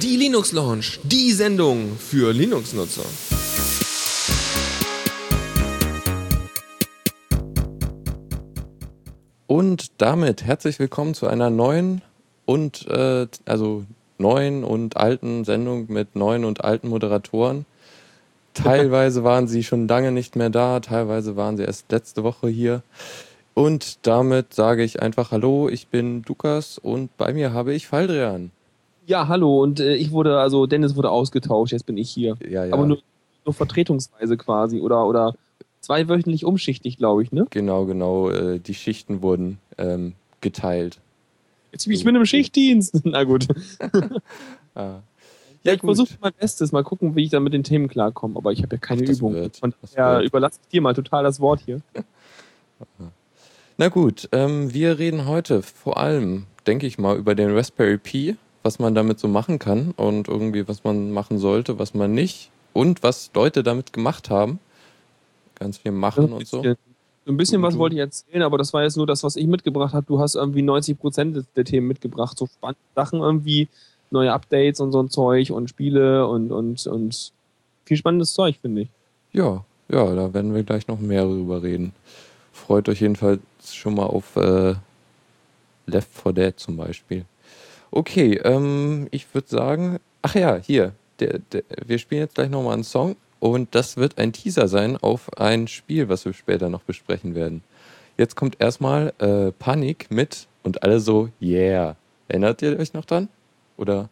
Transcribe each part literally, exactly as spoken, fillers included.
Die Linux Launch, die Sendung für Linux-Nutzer. Und damit herzlich willkommen zu einer neuen und äh, also neuen und alten Sendung mit neuen und alten Moderatoren. Teilweise waren sie schon lange nicht mehr da, teilweise waren sie erst letzte Woche hier. Und damit sage ich einfach Hallo, ich bin Lukas und bei mir habe ich Valdrian. Ja, hallo und äh, ich wurde, also Dennis wurde ausgetauscht, jetzt bin ich hier. Ja, ja. Aber nur, nur vertretungsweise quasi oder, oder zweiwöchentlich umschichtig, glaube ich, ne? Genau, genau, äh, die Schichten wurden ähm, geteilt. Jetzt, ich bin im Schichtdienst, na gut. ah. Ja, ich versuche mein Bestes, mal gucken, wie ich dann mit den Themen klarkomme, aber ich habe ja keine Ach, Übung. Wird. Von daher überlasse ich dir mal total das Wort hier. Na gut, ähm, wir reden heute vor allem, denke ich mal, über den Raspberry Pi, was man damit so machen kann und irgendwie was man machen sollte, was man nicht und was Leute damit gemacht haben. Ganz viel machen und so. So ein bisschen was wollte ich erzählen, aber das war jetzt nur das, was ich mitgebracht habe. Du hast irgendwie neunzig Prozent der Themen mitgebracht, so spannende Sachen irgendwie, neue Updates und so ein Zeug und Spiele und, und, und viel spannendes Zeug, finde ich. Ja, ja, da werden wir gleich noch mehr drüber reden. Freut euch jedenfalls schon mal auf äh, Left four Dead zum Beispiel. Okay, ähm, ich würde sagen, ach ja, hier, der, der, wir spielen jetzt gleich nochmal einen Song und das wird ein Teaser sein auf ein Spiel, was wir später noch besprechen werden. Jetzt kommt erstmal äh, Panik mit und alle so, yeah. Erinnert ihr euch noch dran? Oder,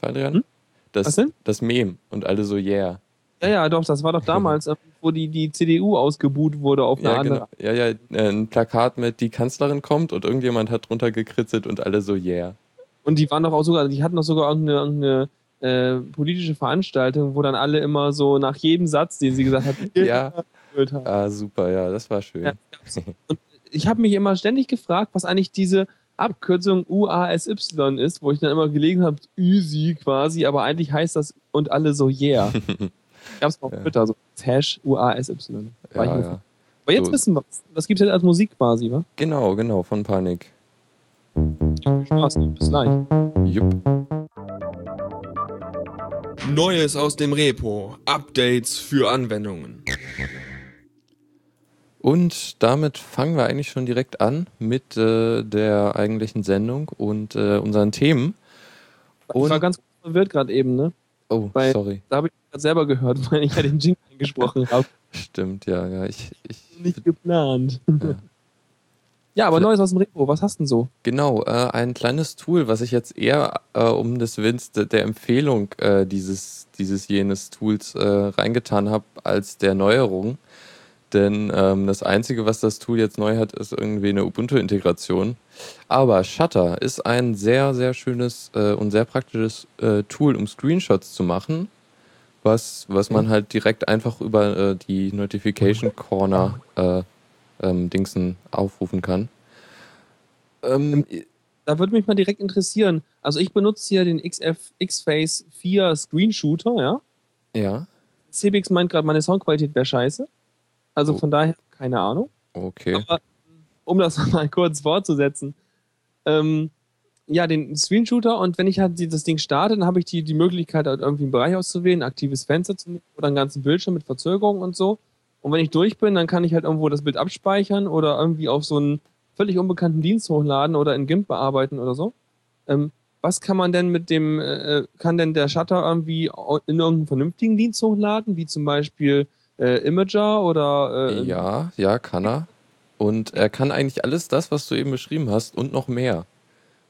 Adrian? Hm? Das, was denn? Das Meme und alle so, yeah. Ja, ja, doch, das war doch damals, wo die, die C D U ausgebuht wurde auf eine ja, andere. Genau. Ja, ja, ein Plakat mit, die Kanzlerin kommt und irgendjemand hat drunter gekritzelt und alle so, yeah. Und die waren doch auch sogar, die hatten doch sogar irgendeine, irgendeine äh, politische Veranstaltung, wo dann alle immer so nach jedem Satz, den sie gesagt hat, ja, haben. Ah, super, ja, das war schön. Ja, und ich habe mich immer ständig gefragt, was eigentlich diese Abkürzung U A S Y ist, wo ich dann immer gelesen habe, easy quasi, aber eigentlich heißt das und alle so, yeah. Gab es auf ja. Twitter, so Hash U A S Y. Ja, ja. Aber jetzt so. Wissen wir, das gibt es jetzt als Musik quasi, wa? Genau, genau, von Panik. Viel Spaß, bis gleich. Jupp. Neues aus dem Repo, Updates für Anwendungen. Und damit fangen wir eigentlich schon direkt an mit äh, der eigentlichen Sendung und äh, unseren Themen. Und ich war ganz verwirrt gerade eben, ne? Oh, weil, sorry. Da habe ich gerade selber gehört, weil ich ja den Jingle eingesprochen habe. Stimmt, ja, ja. Ich, ich, Nicht geplant. Ja, ja aber Vielleicht. Neues aus dem Repo, was hast du denn so? Genau, äh, ein kleines Tool, was ich jetzt eher äh, um des Willens der Empfehlung äh, dieses, dieses jenes Tools äh, reingetan habe, als der Neuerung. Denn ähm, das Einzige, was das Tool jetzt neu hat, ist irgendwie eine Ubuntu-Integration. Aber Shutter ist ein sehr, sehr schönes äh, und sehr praktisches äh, Tool, um Screenshots zu machen, was, was man halt direkt einfach über äh, die Notification Corner äh, ähm, Dingsen aufrufen kann. Ähm, da würde mich mal direkt interessieren. Also ich benutze hier den X F X Face vier Screenshooter, ja? Ja. C B X meint gerade, meine Soundqualität wäre scheiße. Also von daher, keine Ahnung. Okay. Aber um das mal kurz fortzusetzen, ähm, ja, den Screenshooter und wenn ich halt das Ding starte, dann habe ich die, die Möglichkeit, halt irgendwie einen Bereich auszuwählen, ein aktives Fenster zu nehmen oder einen ganzen Bildschirm mit Verzögerung und so. Und wenn ich durch bin, dann kann ich halt irgendwo das Bild abspeichern oder irgendwie auf so einen völlig unbekannten Dienst hochladen oder in GIMP bearbeiten oder so. Ähm, was kann man denn mit dem, äh, kann denn der Shutter irgendwie in irgendeinen vernünftigen Dienst hochladen, wie zum Beispiel Äh, Imager oder... Äh, ja, ja, kann er. Und er kann eigentlich alles das, was du eben beschrieben hast und noch mehr.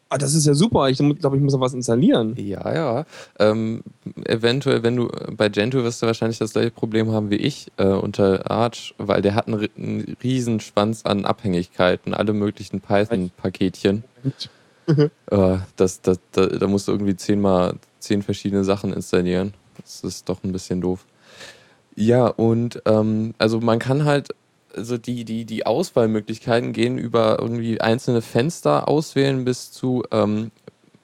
Ah, das ist ja super. Ich glaube, ich muss da was installieren. Ja, ja. Ähm, eventuell, wenn du... Bei Gentoo wirst du wahrscheinlich das gleiche Problem haben wie ich äh, unter Arch, weil der hat einen, einen riesen Schwanz an Abhängigkeiten, alle möglichen Python-Paketchen. äh, das, das, das, da musst du irgendwie zehnmal zehn verschiedene Sachen installieren. Das ist doch ein bisschen doof. Ja, und ähm, also man kann halt, also die, die, die Auswahlmöglichkeiten gehen über irgendwie einzelne Fenster auswählen bis zu ähm,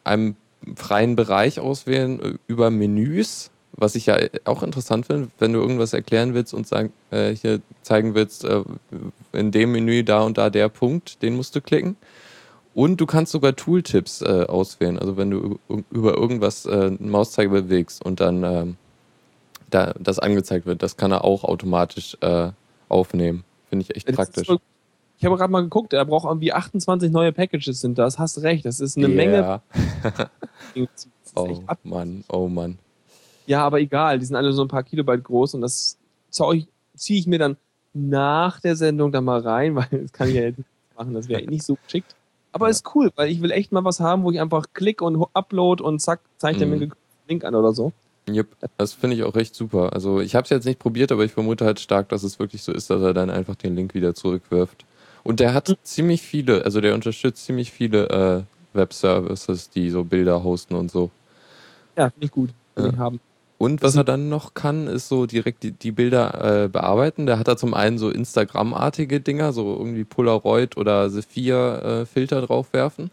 einem freien Bereich auswählen, über Menüs, was ich ja auch interessant finde, wenn du irgendwas erklären willst und sagen, äh, hier zeigen willst, äh, in dem Menü da und da der Punkt, den musst du klicken. Und du kannst sogar Tooltips äh, auswählen. Also wenn du über irgendwas äh, einen Mauszeiger bewegst und dann ähm, da, das angezeigt wird, das kann er auch automatisch äh, aufnehmen. Finde ich echt das praktisch. So, ich habe gerade mal geguckt, er braucht irgendwie achtundzwanzig neue Packages sind das. Hast recht, das ist eine yeah. Menge. Ist oh Mann, oh Mann. Ja, aber egal, die sind alle so ein paar Kilobyte groß und das ziehe ich mir dann nach der Sendung da mal rein, weil das kann ich ja jetzt nicht machen, das wäre nicht so geschickt. Aber ja. Ist cool, weil ich will echt mal was haben, wo ich einfach klick und upload und zack, zeigt er mm. mir einen Link an oder so. Jupp, das finde ich auch echt super. Also ich habe es jetzt nicht probiert, aber ich vermute halt stark, dass es wirklich so ist, dass er dann einfach den Link wieder zurückwirft. Und der hat mhm. ziemlich viele, also der unterstützt ziemlich viele äh, Web-Services, die so Bilder hosten und so. Ja, finde ich gut. Ja. Haben. Und was er dann noch kann, ist so direkt die, die Bilder äh, bearbeiten. Da hat er zum einen so Instagram-artige Dinger, so irgendwie Polaroid oder Sephir-Filter äh, draufwerfen.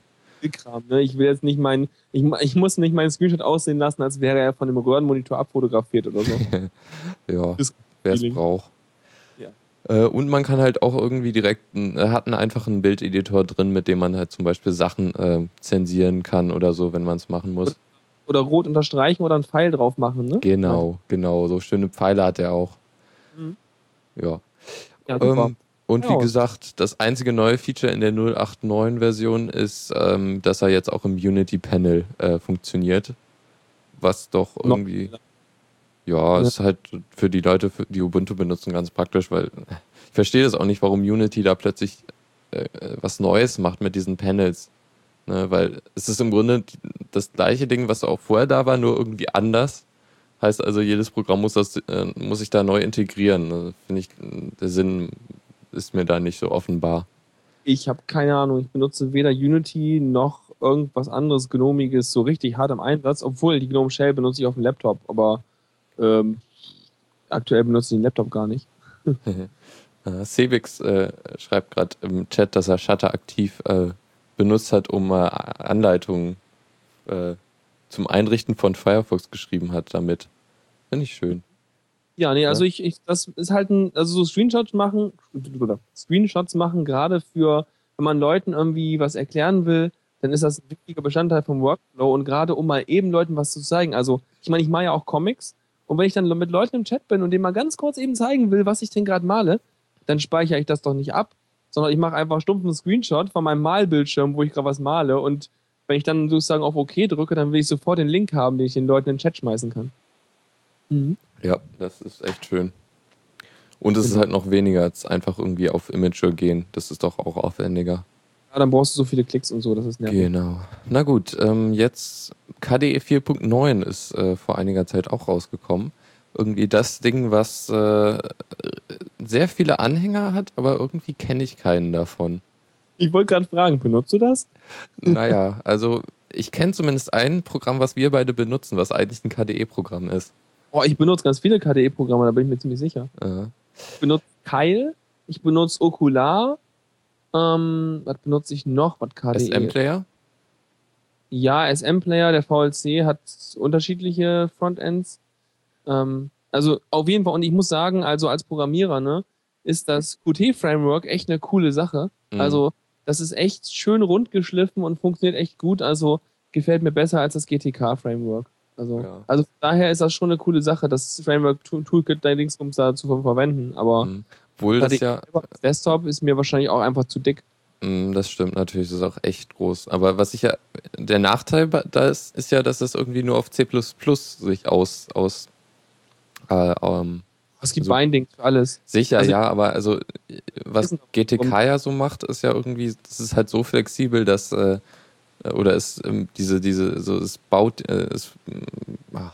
Kram, ne? Ich will jetzt nicht meinen, ich, ich muss nicht meinen Screenshot aussehen lassen, als wäre er von dem Röhrenmonitor abfotografiert oder so. Ja, wer es braucht. Ja. Äh, und man kann halt auch irgendwie direkt, er hat einen einfachen Bildeditor drin, mit dem man halt zum Beispiel Sachen äh, zensieren kann oder so, wenn man es machen muss. Oder Oder rot unterstreichen oder einen Pfeil drauf machen, ne? Genau, genau. So schöne Pfeile hat er auch. Mhm. Ja. ja ähm, und ja. Wie gesagt, das einzige neue Feature in der null acht neun Version ist, ähm, dass er jetzt auch im Unity-Panel äh, funktioniert. Was doch irgendwie... No. Ja, ja, ist halt für die Leute, die Ubuntu benutzen, ganz praktisch, weil ich verstehe das auch nicht, warum Unity da plötzlich äh, was Neues macht mit diesen Panels. Ne, weil es ist im Grunde das gleiche Ding, was auch vorher da war, nur irgendwie anders. Heißt also, jedes Programm muss, das, äh, muss sich da neu integrieren. Also, finde ich, der Sinn ist mir da nicht so offenbar. Ich habe keine Ahnung. Ich benutze weder Unity noch irgendwas anderes Gnomiges so richtig hart im Einsatz, obwohl die Gnome Shell benutze ich auf dem Laptop, aber ähm, aktuell benutze ich den Laptop gar nicht. Sebix äh, schreibt gerade im Chat, dass er Shutter aktiv äh, benutzt hat, um äh, Anleitungen äh, zum Einrichten von Firefox geschrieben hat damit. Finde ich schön. Ja, nee, also ja? Ich, ich, das ist halt ein, also so Screenshots machen, oder Screenshots machen, gerade für, wenn man Leuten irgendwie was erklären will, dann ist das ein wichtiger Bestandteil vom Workflow und gerade um mal eben Leuten was zu zeigen. Also, ich meine, ich mache ja auch Comics und wenn ich dann mit Leuten im Chat bin und denen mal ganz kurz eben zeigen will, was ich denn gerade male, dann speichere ich das doch nicht ab, sondern ich mache einfach stumpf einen Screenshot von meinem Malbildschirm, wo ich gerade was male und wenn ich dann sozusagen auf OK drücke, dann will ich sofort den Link haben, den ich den Leuten in den Chat schmeißen kann. Mhm. Ja, das ist echt schön. Und es genau. ist halt noch weniger als einfach irgendwie auf Imager gehen. Das ist doch auch aufwendiger. Ja, dann brauchst du so viele Klicks und so, das ist nervig. Genau. Na gut, ähm, jetzt K D E vier Punkt neun ist äh, vor einiger Zeit auch rausgekommen. Irgendwie das Ding, was äh, sehr viele Anhänger hat, aber irgendwie kenne ich keinen davon. Ich wollte gerade fragen, benutzt du das? Naja, also ich kenne zumindest ein Programm, was wir beide benutzen, was eigentlich ein K D E-Programm ist. Oh, ich benutze ganz viele K D E-Programme, da bin ich mir ziemlich sicher. Uh-huh. Ich benutze Keil, ich benutze Okular, ähm, was benutze ich noch, was K D E? S M-Player? Ja, S M-Player, der V L C hat unterschiedliche Frontends. Also auf jeden Fall, und ich muss sagen, also als Programmierer, ne, ist das Qt-Framework echt eine coole Sache. Mhm. Also das ist echt schön rund geschliffen und funktioniert echt gut, also gefällt mir besser als das G T K-Framework. Also, ja. also daher ist das schon eine coole Sache, das Framework-Toolkit da linksrum zu verwenden, aber mhm. Obwohl das ja Desktop ist mir wahrscheinlich auch einfach zu dick. Das stimmt natürlich, das ist auch echt groß. Aber was ich ja, der Nachteil da ist, ist ja, dass das irgendwie nur auf C plus plus sich aus, aus Äh, ähm, es gibt also Bindings für alles. Sicher, also, ja, aber also was G T K ja so macht, ist ja irgendwie, das ist halt so flexibel, dass äh, oder es ähm, diese, diese, so es baut äh, es, ach,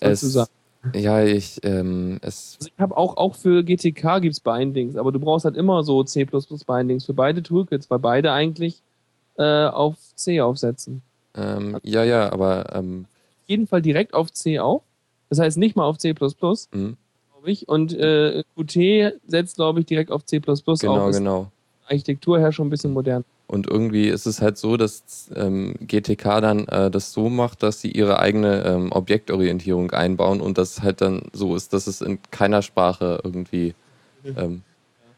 es zusammen. Ja, ich ähm, es also ich habe auch, auch für G T K gibt's Bindings, aber du brauchst halt immer so C plus plus Bindings für beide Toolkits, weil beide eigentlich äh, auf C aufsetzen. Ähm, also, ja, ja, aber ähm, auf jeden Fall direkt auf C auf. Das heißt nicht mal auf C plus plus, mhm. glaube ich. Und äh, Qt setzt, glaube ich, direkt auf C plus plus genau, auf. Genau, genau. Architektur her schon ein bisschen modern. Und irgendwie ist es halt so, dass ähm, G T K dann äh, das so macht, dass sie ihre eigene ähm, Objektorientierung einbauen und das halt dann so ist, dass es in keiner Sprache irgendwie ähm,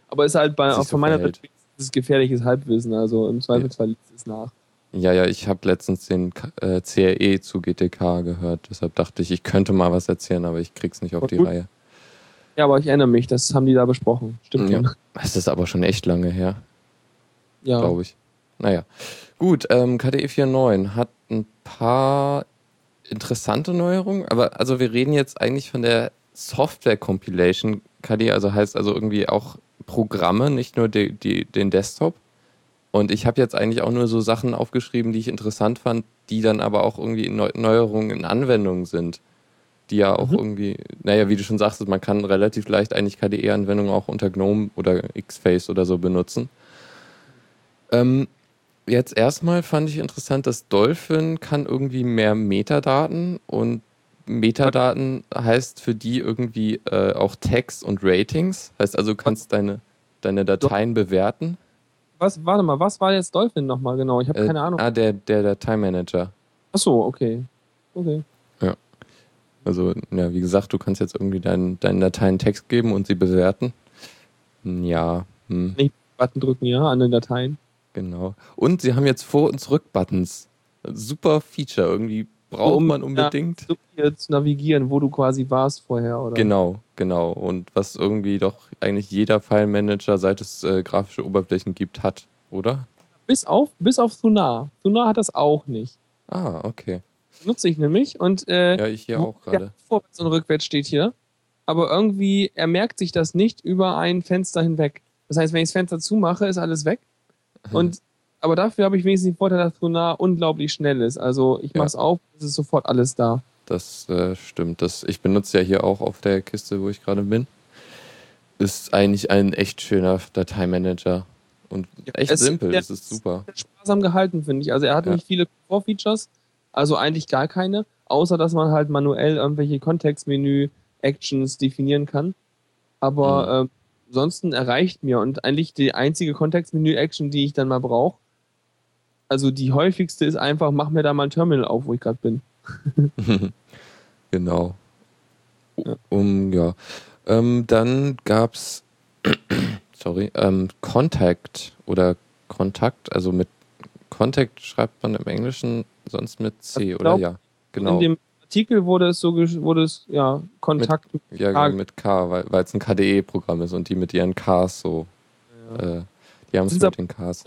aber ist halt bei, auch von meiner Perspektive Das ist gefährliches Halbwissen, also im Zweifelsfall liest es nach. Ja, ja, ich habe letztens den äh, C R E zu G T K gehört, deshalb dachte ich, ich könnte mal was erzählen, aber ich krieg's nicht auf War die gut. Reihe. Ja, aber ich erinnere mich, das haben die da besprochen. Stimmt ja. Das ist aber schon echt lange her. Ja. Glaube ich. Naja. Gut, ähm, K D E neun hat ein paar interessante Neuerungen, aber also wir reden jetzt eigentlich von der Software-Compilation. K D E, also heißt also irgendwie auch Programme, nicht nur die, die, den Desktop. Und ich habe jetzt eigentlich auch nur so Sachen aufgeschrieben, die ich interessant fand, die dann aber auch irgendwie Neuerungen in Anwendungen sind. Die ja auch mhm. irgendwie, naja, wie du schon sagst, man kann relativ leicht eigentlich K D E-Anwendungen auch unter GNOME oder X-Face oder so benutzen. Ähm, jetzt erstmal fand ich interessant, dass Dolphin kann irgendwie mehr Metadaten und Metadaten heißt für die irgendwie äh, auch Tags und Ratings. Heißt also, du kannst deine, deine Dateien Do- bewerten. Was, warte mal, was war jetzt Dolphin nochmal genau? Ich habe äh, keine Ahnung. Ah, der, der Dateimanager. Ach so, okay. Okay. Ja. Also, ja, wie gesagt, du kannst jetzt irgendwie deinen, deinen Dateien Text geben und sie bewerten. Ja. Hm. Nicht Button drücken, ja, an den Dateien. Genau. Und sie haben jetzt Vor- und Zurück-Buttons. Super Feature irgendwie. Braucht man unbedingt. Ja, zu navigieren, wo du quasi warst vorher, oder? Genau, genau. Und was irgendwie doch eigentlich jeder File-Manager, seit es äh, grafische Oberflächen gibt, hat, oder? Bis auf, bis auf Thunar. Thunar hat das auch nicht. Ah, okay. Nutze ich nämlich. Und, äh, ja, ich hier auch gerade. Vorwärts und rückwärts steht hier. Aber irgendwie, er merkt sich das nicht über ein Fenster hinweg. Das heißt, wenn ich das Fenster zumache, ist alles weg. Und aber dafür habe ich wenigstens den Vorteil, dass Thunar unglaublich schnell ist. Also ich mache es ja. auf, es ist sofort alles da. Das äh, stimmt. Das, ich benutze ja hier auch auf der Kiste, wo ich gerade bin. Ist eigentlich ein echt schöner Dateimanager. Und ja, echt es simpel, ist, das ist super. Ist sparsam gehalten, finde ich. Also er hat ja. nicht viele Core-Features, also eigentlich gar keine, außer dass man halt manuell irgendwelche Kontextmenü-Actions definieren kann. Aber mhm. äh, ansonsten erreicht mir und eigentlich die einzige Kontextmenü-Action, die ich dann mal brauche, also die häufigste ist einfach, mach mir da mal ein Terminal auf, wo ich gerade bin. Genau. Ja. Um, ja. Ähm, dann gab's sorry, ähm, Contact oder Kontakt, also mit Contact schreibt man im Englischen sonst mit C, glaub, oder? Ja, genau. In dem Artikel wurde es so, wurde es, ja, Kontakt mit, mit ja, K. mit K, weil, weil es ein K D E-Programm ist und die mit ihren Ks so, ja. äh, die haben es mit ab, den Ks.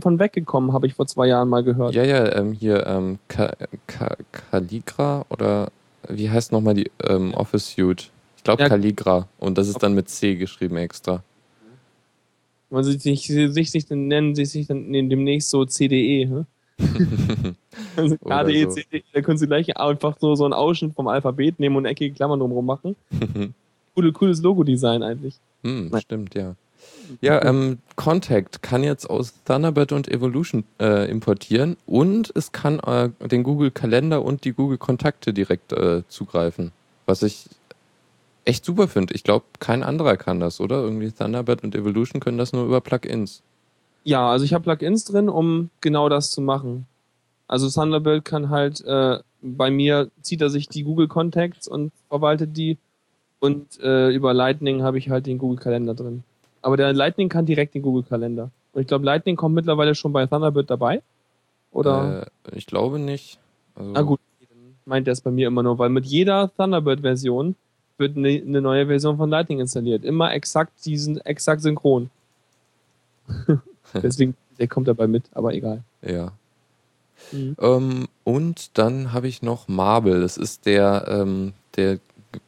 Von weggekommen, habe ich vor zwei Jahren mal gehört. Ja, ja, ähm, hier ähm, Ka- Ka- Caligra oder wie heißt nochmal die ähm, Office Suite? Ich glaube ja, Caligra und das ist dann mit C geschrieben extra. Man sieht sich, sich, sich dann nennen sie sich dann demnächst so C D E, hä? Also K D E, so. C D E, da können sie gleich einfach so, so einen Ausschnitt vom Alphabet nehmen und eckige Klammern drumherum machen. Coole, cooles Logo-Design eigentlich. Hm, stimmt, ja. Ja, ähm, Contact kann jetzt aus Thunderbird und Evolution äh, importieren und es kann äh, den Google-Kalender und die Google-Kontakte direkt äh, zugreifen, was ich echt super finde. Ich glaube, kein anderer kann das, oder? Irgendwie Thunderbird und Evolution können das nur über Plugins. Ja, also ich habe Plugins drin, um genau das zu machen. Also Thunderbird kann halt, äh, bei mir zieht er sich die Google-Contacts und verwaltet die und äh, über Lightning habe ich halt den Google-Kalender drin. Aber der Lightning kann direkt den Google-Kalender. Und ich glaube, Lightning kommt mittlerweile schon bei Thunderbird dabei, oder? Äh, ich glaube nicht. Also na gut, meint er es bei mir immer nur, weil mit jeder Thunderbird-Version wird eine ne neue Version von Lightning installiert. Immer exakt, die sind exakt synchron. Deswegen der kommt dabei mit, aber egal. Ja. Mhm. Ähm, und dann habe ich noch Marble. Das ist der, ähm, der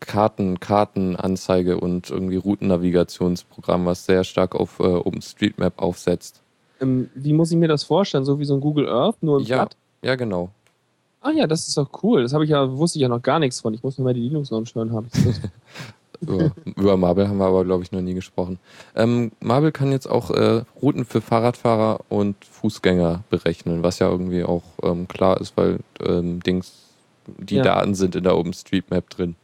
Karten, Kartenanzeige und irgendwie Routennavigationsprogramm, was sehr stark auf äh, OpenStreetMap aufsetzt. Ähm, wie muss ich mir das vorstellen? So wie so ein Google Earth, nur im ja, Platt? Ja, genau. Ah ja, das ist doch cool. Das habe ich ja, wusste ich ja noch gar nichts von. Ich muss mir mal die Linux-Norm schön haben. Über, über Marble haben wir aber, glaube ich, noch nie gesprochen. Ähm, Marble kann jetzt auch äh, Routen für Fahrradfahrer und Fußgänger berechnen, was ja irgendwie auch ähm, klar ist, weil ähm, Dings, die ja. Daten sind in der OpenStreetMap drin.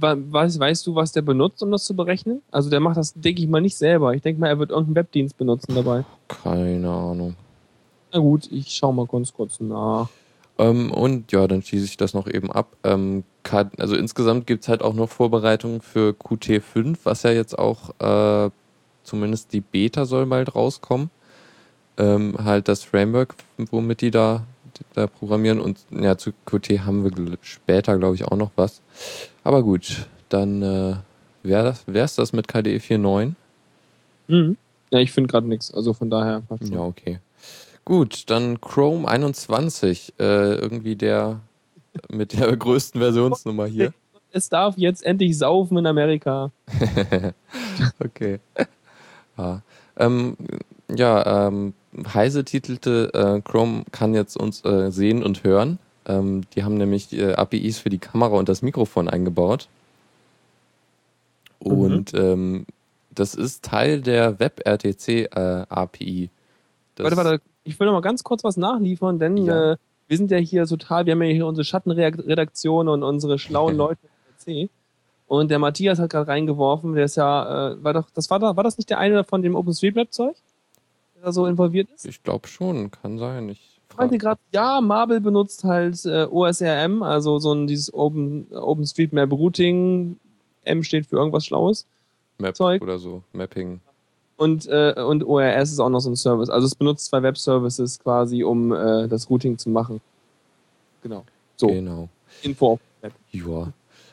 Weißt, weißt du, was der benutzt, um das zu berechnen? Also der macht das, denke ich mal, nicht selber. Ich denke mal, er wird irgendeinen Webdienst benutzen dabei. Keine Ahnung. Na gut, ich schaue mal ganz kurz nach. Ähm, und ja, dann schieße ich das noch eben ab. Ähm, also insgesamt gibt es halt auch noch Vorbereitungen für Q T fünf, was ja jetzt auch äh, zumindest die Beta soll bald rauskommen, ähm, halt das Framework, womit die da, da programmieren, und ja, zu Qt haben wir später, glaube ich, auch noch was. Aber gut, dann äh, wäre das, wär's das mit K D E vier Punkt neun? Mhm. Ja, ich finde gerade nichts, also von daher passt es. Ja, okay. Gut, dann Chrome einundzwanzig, äh, irgendwie der mit der größten Versionsnummer hier. Es darf jetzt endlich saufen in Amerika. Okay. Ja, ähm, ja ähm, Heise titelte, äh, Chrome kann jetzt uns äh, sehen und hören. Ähm, die haben nämlich äh, A P Is für die Kamera und das Mikrofon eingebaut. Und mhm. ähm, das ist Teil der WebRTC äh, A P I. Das warte, warte, ich will noch mal ganz kurz was nachliefern, denn ja. äh, wir sind ja hier total, wir haben ja hier unsere Schattenredaktion und unsere schlauen Leute im P C. Und der Matthias hat gerade reingeworfen, der ist ja, äh, war doch, das war da, war das nicht der eine von dem OpenStreetMap-Zeug, der da so involviert ist? Ich glaube schon, kann sein. Ich meinte gerade, ja, Marble benutzt halt äh, O S R M, also so ein dieses Open OpenStreetMap Routing, M steht für irgendwas Schlaues. Map Zeug. Oder so, Mapping. Und, äh, und O R S ist auch noch so ein Service. Also es benutzt zwei Web-Services quasi, um äh, das Routing zu machen. Genau. So. Genau. Info. Ja.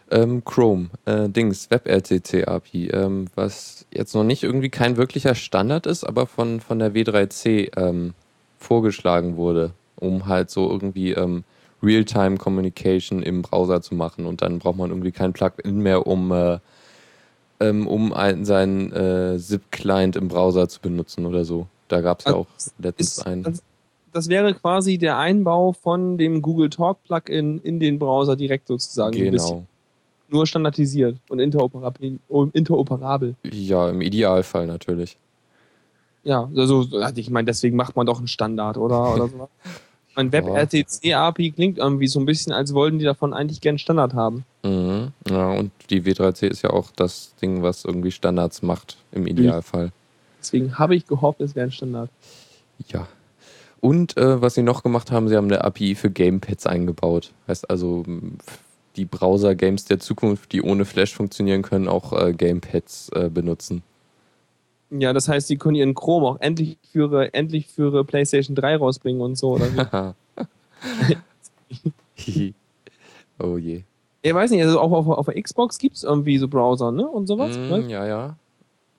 Ähm, Chrome, äh, Dings, WebRTC-A P I, ähm, was jetzt noch nicht irgendwie kein wirklicher Standard ist, aber von, von der W drei C ähm, vorgeschlagen wurde, um halt so irgendwie ähm, Real-Time-Communication im Browser zu machen. Und dann braucht man irgendwie kein Plugin mehr, um äh, Ähm, um einen, seinen äh, ZIP-Client im Browser zu benutzen oder so. Da gab es also ja auch letztens ist, einen. Das, das wäre quasi der Einbau von dem Google Talk-Plugin in den Browser direkt sozusagen. Genau. Nur standardisiert und interoperabel, interoperabel. Ja, im Idealfall natürlich. Ja, also ich meine, deswegen macht man doch einen Standard, oder? Oder so. Ein WebRTC-A P I klingt irgendwie so ein bisschen, als wollten die davon eigentlich gern Standard haben. Mhm. Ja, und die W drei C ist ja auch das Ding, was irgendwie Standards macht, im Idealfall. Deswegen habe ich gehofft, es wäre ein Standard. Ja. Und äh, was sie noch gemacht haben, sie haben eine A P I für Gamepads eingebaut. Heißt also, die Browser-Games der Zukunft, die ohne Flash funktionieren können, auch äh, Gamepads äh, benutzen. Ja, das heißt, sie können ihren Chrome auch endlich für, endlich für PlayStation drei rausbringen und so, oder wie? Oh je. Ich weiß nicht, also auch auf, auf der Xbox gibt es irgendwie so Browser, ne? Und sowas? Mm, ne? Ja, ja.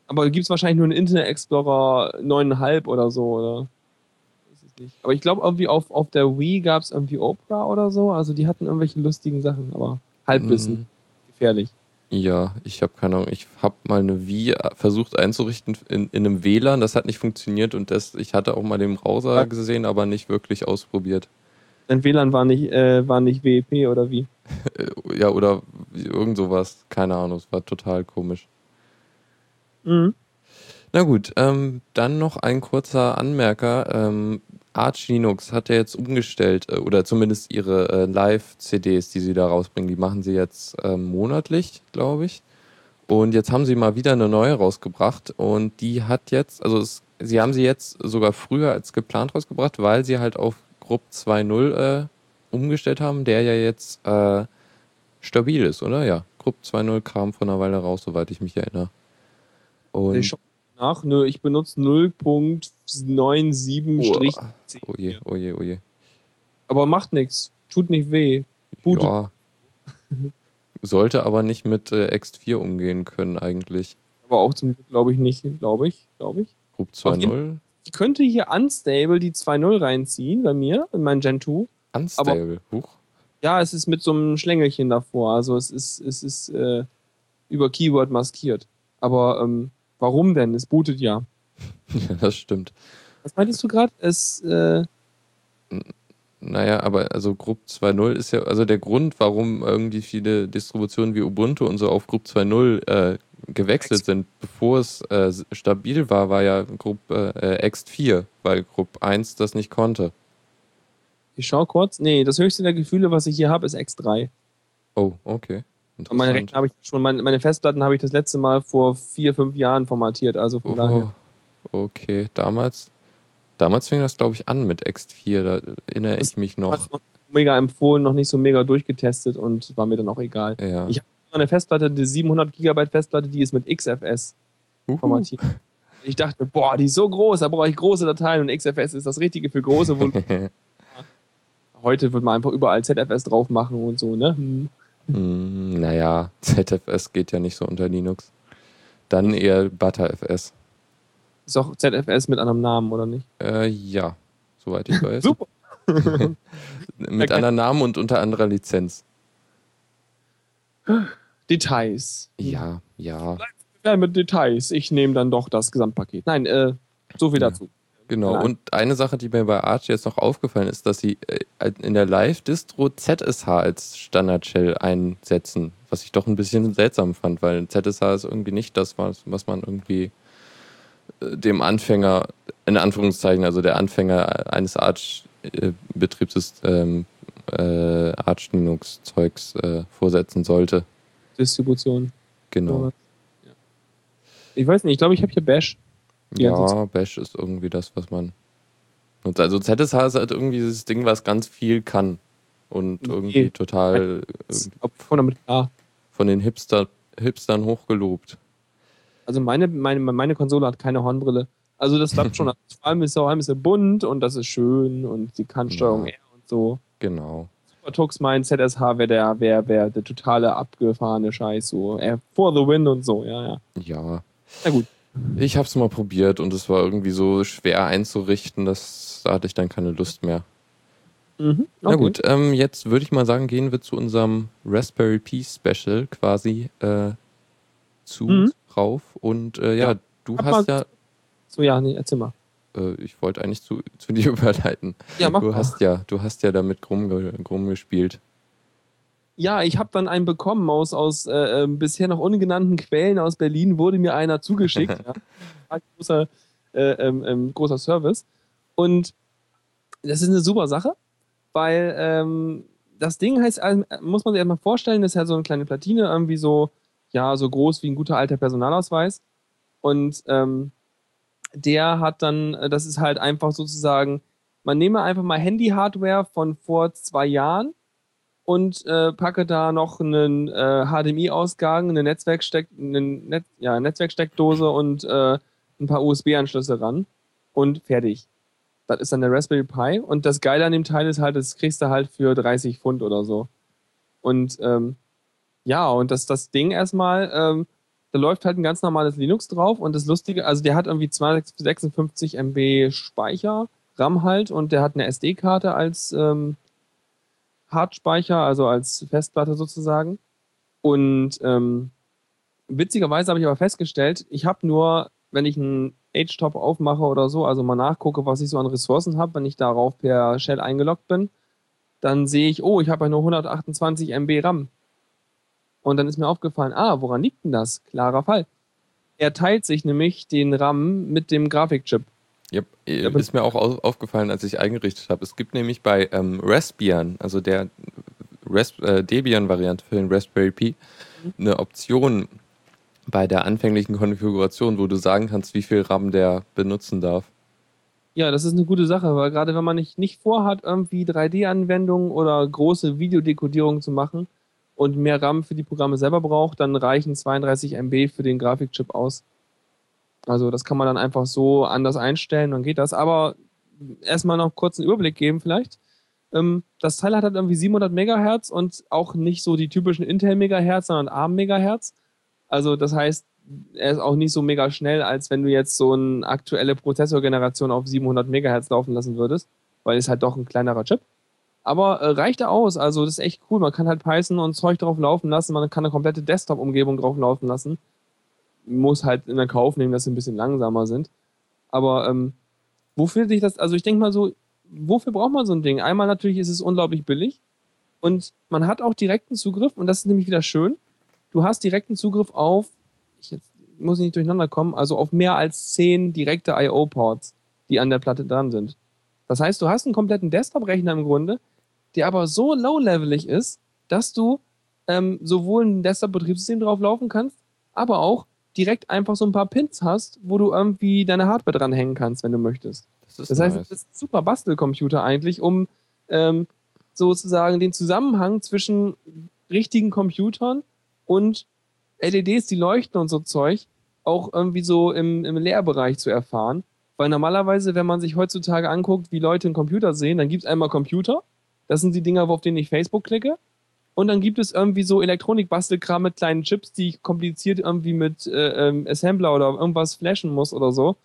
Aber gibt es wahrscheinlich nur einen Internet Explorer neun Komma fünf oder so, oder? Weiß ich nicht. Aber ich glaube, irgendwie auf, auf der Wii gab es irgendwie Opera oder so. Also die hatten irgendwelche lustigen Sachen, aber Halbwissen. Mm. Gefährlich. Ja, ich habe keine Ahnung. Ich habe mal eine Wii versucht einzurichten in, in einem W L A N. Das hat nicht funktioniert und das, ich hatte auch mal den Browser gesehen, aber nicht wirklich ausprobiert. Dein W L A N war nicht, äh, war nicht W E P oder wie? Ja, oder irgend sowas. Keine Ahnung. Es war total komisch. Mhm. Na gut, ähm, dann noch ein kurzer Anmerker. Ähm, Arch Linux hat ja jetzt umgestellt, äh, oder zumindest ihre äh, Live-C Ds, die sie da rausbringen, die machen sie jetzt äh, monatlich, glaube ich. Und jetzt haben sie mal wieder eine neue rausgebracht und die hat jetzt, also es, sie haben sie jetzt sogar früher als geplant rausgebracht, weil sie halt auf Grub zwei Punkt null äh, umgestellt haben, der ja jetzt äh, stabil ist, oder? Ja, Grub zwei Punkt null kam vor einer Weile raus, soweit ich mich erinnere. Und ich nach, nö, ich benutze null Punkt neun sieben C. Oh, oh je, oh je, oh je. Aber macht nichts, tut nicht weh. Tut ja. Sollte aber nicht mit äh, Ext vier umgehen können eigentlich. Aber auch zum Glück glaube ich nicht, glaube ich, glaube ich. Grub zwei Punkt null. Ich könnte hier Unstable die zwei Punkt null reinziehen bei mir, in mein Gen zwei. Unstable, aber, huch. Ja, es ist mit so einem Schlängelchen davor, also es ist, es ist äh, über Keyword maskiert. Aber, ähm, warum denn? Es bootet ja. Ja, das stimmt. Was meintest du gerade? Es, äh... N- naja, aber also Grub zwei Punkt null ist ja, also der Grund, warum irgendwie viele Distributionen wie Ubuntu und so auf Grub zwei Punkt null äh, gewechselt Ex- sind, bevor es äh, stabil war, war ja Grub äh, Ext vier, weil Grub eins das nicht konnte. Ich schau kurz. Nee, das höchste der Gefühle, was ich hier habe, ist Ext drei. Oh, okay. Und meine Rechner habe ich schon, meine, meine Festplatten habe ich das letzte Mal vor vier, fünf Jahren formatiert, also von oh, daher. Okay, damals, damals fing das, glaube ich, an mit Ext vier, da erinnere das ich mich noch. Hat mega empfohlen, noch nicht so mega durchgetestet und war mir dann auch egal. Ja. Ich habe eine Festplatte, die siebenhundert Gigabyte Festplatte, die ist mit X F S formatiert. Ich dachte, boah, die ist so groß, da brauche ich große Dateien und X F S ist das Richtige für große. Heute wird man einfach überall Z F S drauf machen und so, ne? Hm. Mm, naja, Z F S geht ja nicht so unter Linux. Dann eher ButterFS. Ist auch Z F S mit anderem Namen, oder nicht? Äh, ja, soweit ich weiß. Super! Mit anderem Namen und unter anderer Lizenz. Details. Ja, ja. Ja, mit Details. Ich nehme dann doch das Gesamtpaket. Nein, äh, so viel ja. dazu. Genau. Nein. Und eine Sache, die mir bei Arch jetzt noch aufgefallen ist, dass sie in der Live-Distro Z S H als Standard-Shell einsetzen, was ich doch ein bisschen seltsam fand, weil Z S H ist irgendwie nicht das, was man irgendwie dem Anfänger, in Anführungszeichen, also der Anfänger eines Arch-Betriebssystems, äh, Arch Linux-Zeugs äh, vorsetzen sollte. Distribution. Genau. Ja. Ich weiß nicht, ich glaube, ich habe hier Bash. Die ja, Bash ist irgendwie das, was man nutzt. Also Z S H ist halt irgendwie dieses Ding, was ganz viel kann. Und okay. irgendwie total irgendwie von den Hipster, Hipstern hochgelobt. Also meine, meine, meine Konsole hat keine Hornbrille. Also das klappt schon. Vor allem ist sie bunt und das ist schön und die kann Steuerung ja. R und so. Genau. Supertux meint, Z S H wäre der, wär, wär der totale abgefahrene Scheiß. So. For the win und so, ja, ja. Ja. Na gut. Ich hab's mal probiert und es war irgendwie so schwer einzurichten, dass da hatte ich dann keine Lust mehr. Mhm, okay. Na gut, ähm, jetzt würde ich mal sagen, gehen wir zu unserem Raspberry Pi Special quasi äh, zu mhm. drauf. Und äh, ja, ja, du hast ja... So, ja, nee, erzähl mal. Äh, ich wollte eigentlich zu, zu dir überleiten. Ja, mach du mal. Hast ja, du hast ja damit rumgespielt. Ja, ich habe dann einen bekommen aus, aus äh, bisher noch ungenannten Quellen aus Berlin, wurde mir einer zugeschickt. Ja. Ein großer, äh, ähm, großer Service. Und das ist eine super Sache, weil ähm, das Ding heißt, muss man sich erstmal vorstellen, das ist ja so eine kleine Platine, irgendwie so, ja, so groß wie ein guter alter Personalausweis. Und ähm, der hat dann, das ist halt einfach sozusagen, man nehme einfach mal Handy-Hardware von vor zwei Jahren. Und äh, packe da noch einen äh, H D M I-Ausgang, eine, Netzwerksteck, eine Net- ja, Netzwerksteckdose und äh, ein paar U S B-Anschlüsse ran und fertig. Das ist dann der Raspberry Pi. Und das Geile an dem Teil ist halt, das kriegst du halt für dreißig Pfund oder so. Und ähm, ja, und das, das Ding erstmal, ähm, da läuft halt ein ganz normales Linux drauf. Und das Lustige, also der hat irgendwie zweihundertsechsundfünfzig Megabyte Speicher, RAM halt, und der hat eine S D-Karte als... Ähm, Hardspeicher, also als Festplatte sozusagen. Und ähm, witzigerweise habe ich aber festgestellt, ich habe nur, wenn ich einen H-Top aufmache oder so, also mal nachgucke, was ich so an Ressourcen habe, wenn ich darauf per Shell eingeloggt bin, dann sehe ich, oh, ich habe ja nur hundertachtundzwanzig Megabyte RAM. Und dann ist mir aufgefallen, ah, woran liegt denn das? Klarer Fall. Er teilt sich nämlich den RAM mit dem Grafikchip. Ja, ist mir auch aufgefallen, als ich eingerichtet habe. Es gibt nämlich bei ähm, Raspbian, also der Ras- äh, Debian-Variante für den Raspberry Pi, eine Option bei der anfänglichen Konfiguration, wo du sagen kannst, wie viel RAM der benutzen darf. Ja, das ist eine gute Sache, weil gerade wenn man nicht, nicht vorhat, irgendwie drei D-Anwendungen oder große Videodekodierungen zu machen und mehr RAM für die Programme selber braucht, dann reichen zweiunddreißig Megabyte für den Grafikchip aus. Also das kann man dann einfach so anders einstellen, dann geht das. Aber erstmal noch kurz einen Überblick geben vielleicht. Das Teil hat halt irgendwie siebenhundert Megahertz und auch nicht so die typischen Intel-Megahertz, sondern A R M-Megahertz. Also das heißt, er ist auch nicht so mega schnell, als wenn du jetzt so eine aktuelle Prozessorgeneration auf siebenhundert Megahertz laufen lassen würdest, weil es halt doch ein kleinerer Chip. Aber reicht er aus, also das ist echt cool. Man kann halt Python und Zeug drauf laufen lassen, man kann eine komplette Desktop-Umgebung drauf laufen lassen. Muss halt in den Kauf nehmen, dass sie ein bisschen langsamer sind. Aber ähm, wofür sich das, also ich denke mal so, wofür braucht man so ein Ding? Einmal natürlich ist es unglaublich billig und man hat auch direkten Zugriff, und das ist nämlich wieder schön, du hast direkten Zugriff auf, ich jetzt muss nicht durcheinander kommen, also auf mehr als zehn direkte I O-Ports, die an der Platte dran sind. Das heißt, du hast einen kompletten Desktop-Rechner im Grunde, der aber so low-levelig ist, dass du ähm, sowohl ein Desktop-Betriebssystem drauf laufen kannst, aber auch direkt einfach so ein paar Pins hast, wo du irgendwie deine Hardware dranhängen kannst, wenn du möchtest. Das, ist das heißt, nice. Das ist ein super Bastelcomputer eigentlich, um ähm, sozusagen den Zusammenhang zwischen richtigen Computern und L E Ds, die leuchten und so Zeug, auch irgendwie so im, im Lehrbereich zu erfahren. Weil normalerweise, wenn man sich heutzutage anguckt, wie Leute einen Computer sehen, dann gibt es einmal Computer, das sind die Dinger, auf denen ich Facebook klicke, und dann gibt es irgendwie so Elektronikbastelkram mit kleinen Chips, die ich kompliziert irgendwie mit äh, ähm, Assembler oder irgendwas flashen muss oder so.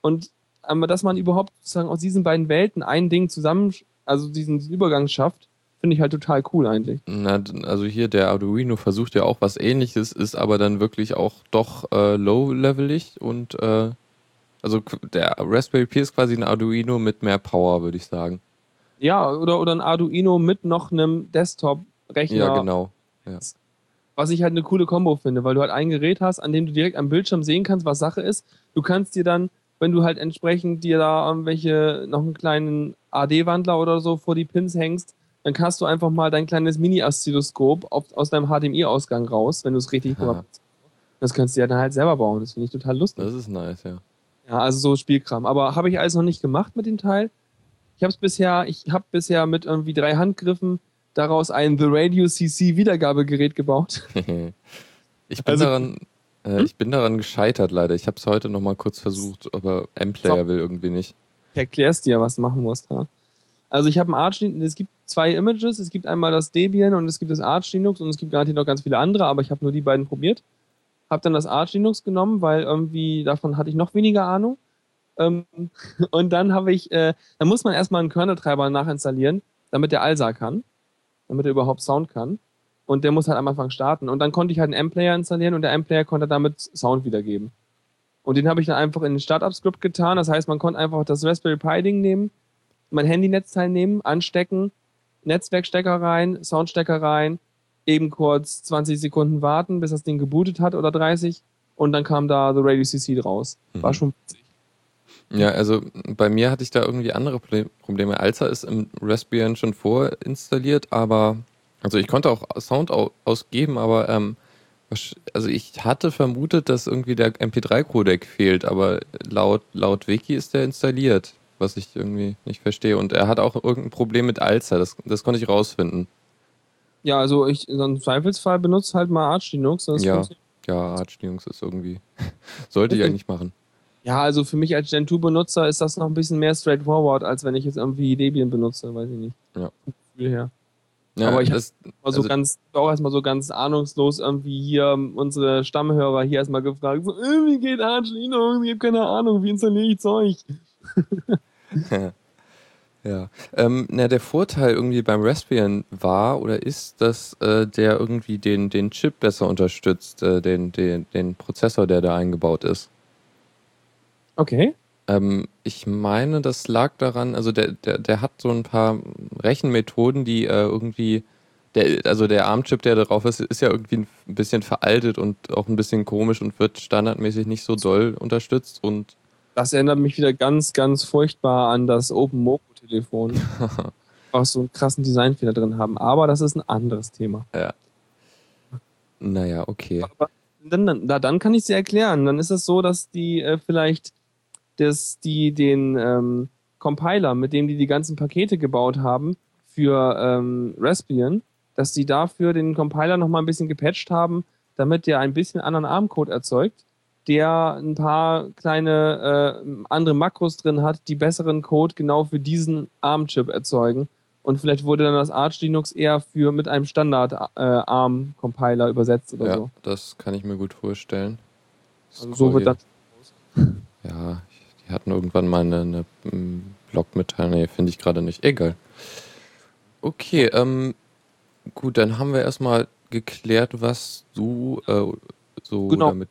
Und ähm, dass man überhaupt sozusagen aus diesen beiden Welten ein Ding zusammen, also diesen, diesen Übergang schafft, finde ich halt total cool eigentlich. Na, also hier der Arduino versucht ja auch was Ähnliches, ist aber dann wirklich auch doch äh, low-levelig und äh also der Raspberry Pi ist quasi ein Arduino mit mehr Power, würde ich sagen. Ja, oder, oder ein Arduino mit noch einem Desktop-Rechner. Ja, genau. Ja. Was ich halt eine coole Kombo finde, weil du halt ein Gerät hast, an dem du direkt am Bildschirm sehen kannst, was Sache ist. Du kannst dir dann, wenn du halt entsprechend dir da irgendwelche, noch einen kleinen A D-Wandler oder so vor die Pins hängst, dann kannst du einfach mal dein kleines Mini-Oszilloskop aus deinem H D M I-Ausgang raus, wenn du es richtig machst. Das kannst du ja dann halt selber bauen. Das finde ich total lustig. Das ist nice, ja. Ja, also so Spielkram. Aber habe ich alles noch nicht gemacht mit dem Teil. Ich habe es bisher, ich habe bisher mit irgendwie drei Handgriffen daraus ein The Radio C C Wiedergabegerät gebaut. ich, bin also, daran, äh, hm? ich bin daran gescheitert leider. Ich habe es heute nochmal kurz versucht, aber M-Player so. Will irgendwie nicht. Ich erklär's dir, was du machen musst. Ja. Also ich habe ein Arch Linux, es gibt zwei Images, es gibt einmal das Debian und es gibt das Arch Linux und es gibt garantiert noch ganz viele andere, aber ich habe nur die beiden probiert. Habe dann das Arch Linux genommen, weil irgendwie davon hatte ich noch weniger Ahnung. Ähm, und dann habe ich, äh, dann muss man erstmal einen Kerneltreiber nachinstallieren, damit der Alsa kann, damit er überhaupt Sound kann. Und der muss halt am Anfang starten. Und dann konnte ich halt einen M-Player installieren und der M-Player konnte damit Sound wiedergeben. Und den habe ich dann einfach in den Startup-Script getan. Das heißt, man konnte einfach das Raspberry Pi-Ding nehmen, mein Handy-Netzteil nehmen, anstecken, Netzwerkstecker rein, Soundstecker rein, eben kurz zwanzig Sekunden warten, bis das Ding gebootet hat oder dreißig und dann kam da The Radio C C draus. War mhm. schon witzig. Ja, also bei mir hatte ich da irgendwie andere Probleme. Alsa ist im Raspbian schon vorinstalliert, aber also ich konnte auch Sound ausgeben, aber ähm, also ich hatte vermutet, dass irgendwie der M P drei Codec fehlt, aber laut, laut Wiki ist der installiert, was ich irgendwie nicht verstehe. Und er hat auch irgendein Problem mit Alsa, das, das konnte ich rausfinden. Ja, also ich, so im Zweifelsfall benutze halt mal Arch Linux. Ja, ja, Arch Linux ist irgendwie, sollte ich eigentlich machen. Ja, also für mich als Gen zwei Benutzer ist das noch ein bisschen mehr straightforward, als wenn ich jetzt irgendwie Debian benutze, weiß ich nicht. Ja. Vom Gefühl her. Ja, aber ich das, hab mal so also ganz, auch erstmal so ganz ahnungslos irgendwie hier unsere Stammhörer hier erstmal gefragt, so, wie geht Arch Linux? Ich habe keine Ahnung, wie installiere ich Zeug? Ja, ähm, na, der Vorteil irgendwie beim Raspbian war oder ist, dass äh, der irgendwie den, den Chip besser unterstützt, äh, den, den, den Prozessor, der da eingebaut ist. Okay. Ähm, ich meine, das lag daran, also der, der, der hat so ein paar Rechenmethoden, die äh, irgendwie, der, also der A R M-Chip, der darauf ist, ist ja irgendwie ein bisschen veraltet und auch ein bisschen komisch und wird standardmäßig nicht so doll unterstützt und das erinnert mich wieder ganz, ganz furchtbar an das OpenMoko-Telefon. Auch so einen krassen Designfehler drin haben. Aber das ist ein anderes Thema. Ja. Naja, okay. Aber dann, dann, dann kann ich sie erklären. Dann ist es so, dass die äh, vielleicht das, die, den ähm, Compiler, mit dem die die ganzen Pakete gebaut haben für ähm, Raspbian, dass die dafür den Compiler nochmal ein bisschen gepatcht haben, damit der ein bisschen anderen A R M-Code erzeugt, der ein paar kleine äh, andere Makros drin hat, die besseren Code genau für diesen A R M-Chip erzeugen. Und vielleicht wurde dann das Arch Linux eher für mit einem Standard-A R M-Compiler äh, übersetzt oder ja, so. Ja, das kann ich mir gut vorstellen. Das also so wird das. Ja, die hatten irgendwann mal eine, eine Blog-Mitteilung. Nee, finde ich gerade nicht. Egal. Okay, ähm, gut, dann haben wir erstmal geklärt, was du äh, so genau. damit...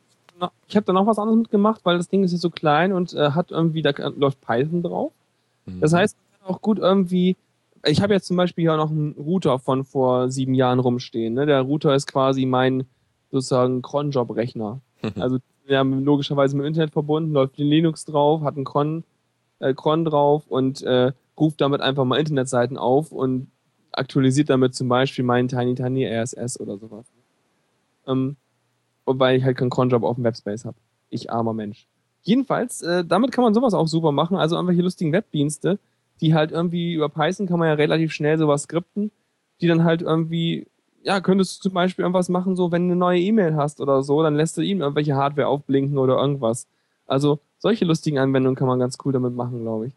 Ich habe da noch was anderes mitgemacht, weil das Ding ist jetzt so klein und äh, hat irgendwie, da läuft Python drauf. Mhm. Das heißt, man kann auch gut irgendwie, ich habe jetzt zum Beispiel hier noch einen Router von vor sieben Jahren rumstehen. Ne? Der Router ist quasi mein sozusagen Cron-Job-Rechner. Also wir haben logischerweise mit dem Internet verbunden, läuft Linux drauf, hat einen Cron, äh, Cron drauf und äh, ruft damit einfach mal Internetseiten auf und aktualisiert damit zum Beispiel meinen Tiny Tiny R S S oder sowas. Ähm, weil ich halt keinen Cronjob auf dem Webspace habe. Ich armer Mensch. Jedenfalls, äh, damit kann man sowas auch super machen, also irgendwelche lustigen Webdienste, die halt irgendwie über Python kann man ja relativ schnell sowas skripten, die dann halt irgendwie ja, könntest du zum Beispiel irgendwas machen, so wenn du eine neue E-Mail hast oder so, dann lässt du ihm irgendwelche Hardware aufblinken oder irgendwas. Also solche lustigen Anwendungen kann man ganz cool damit machen, glaube ich.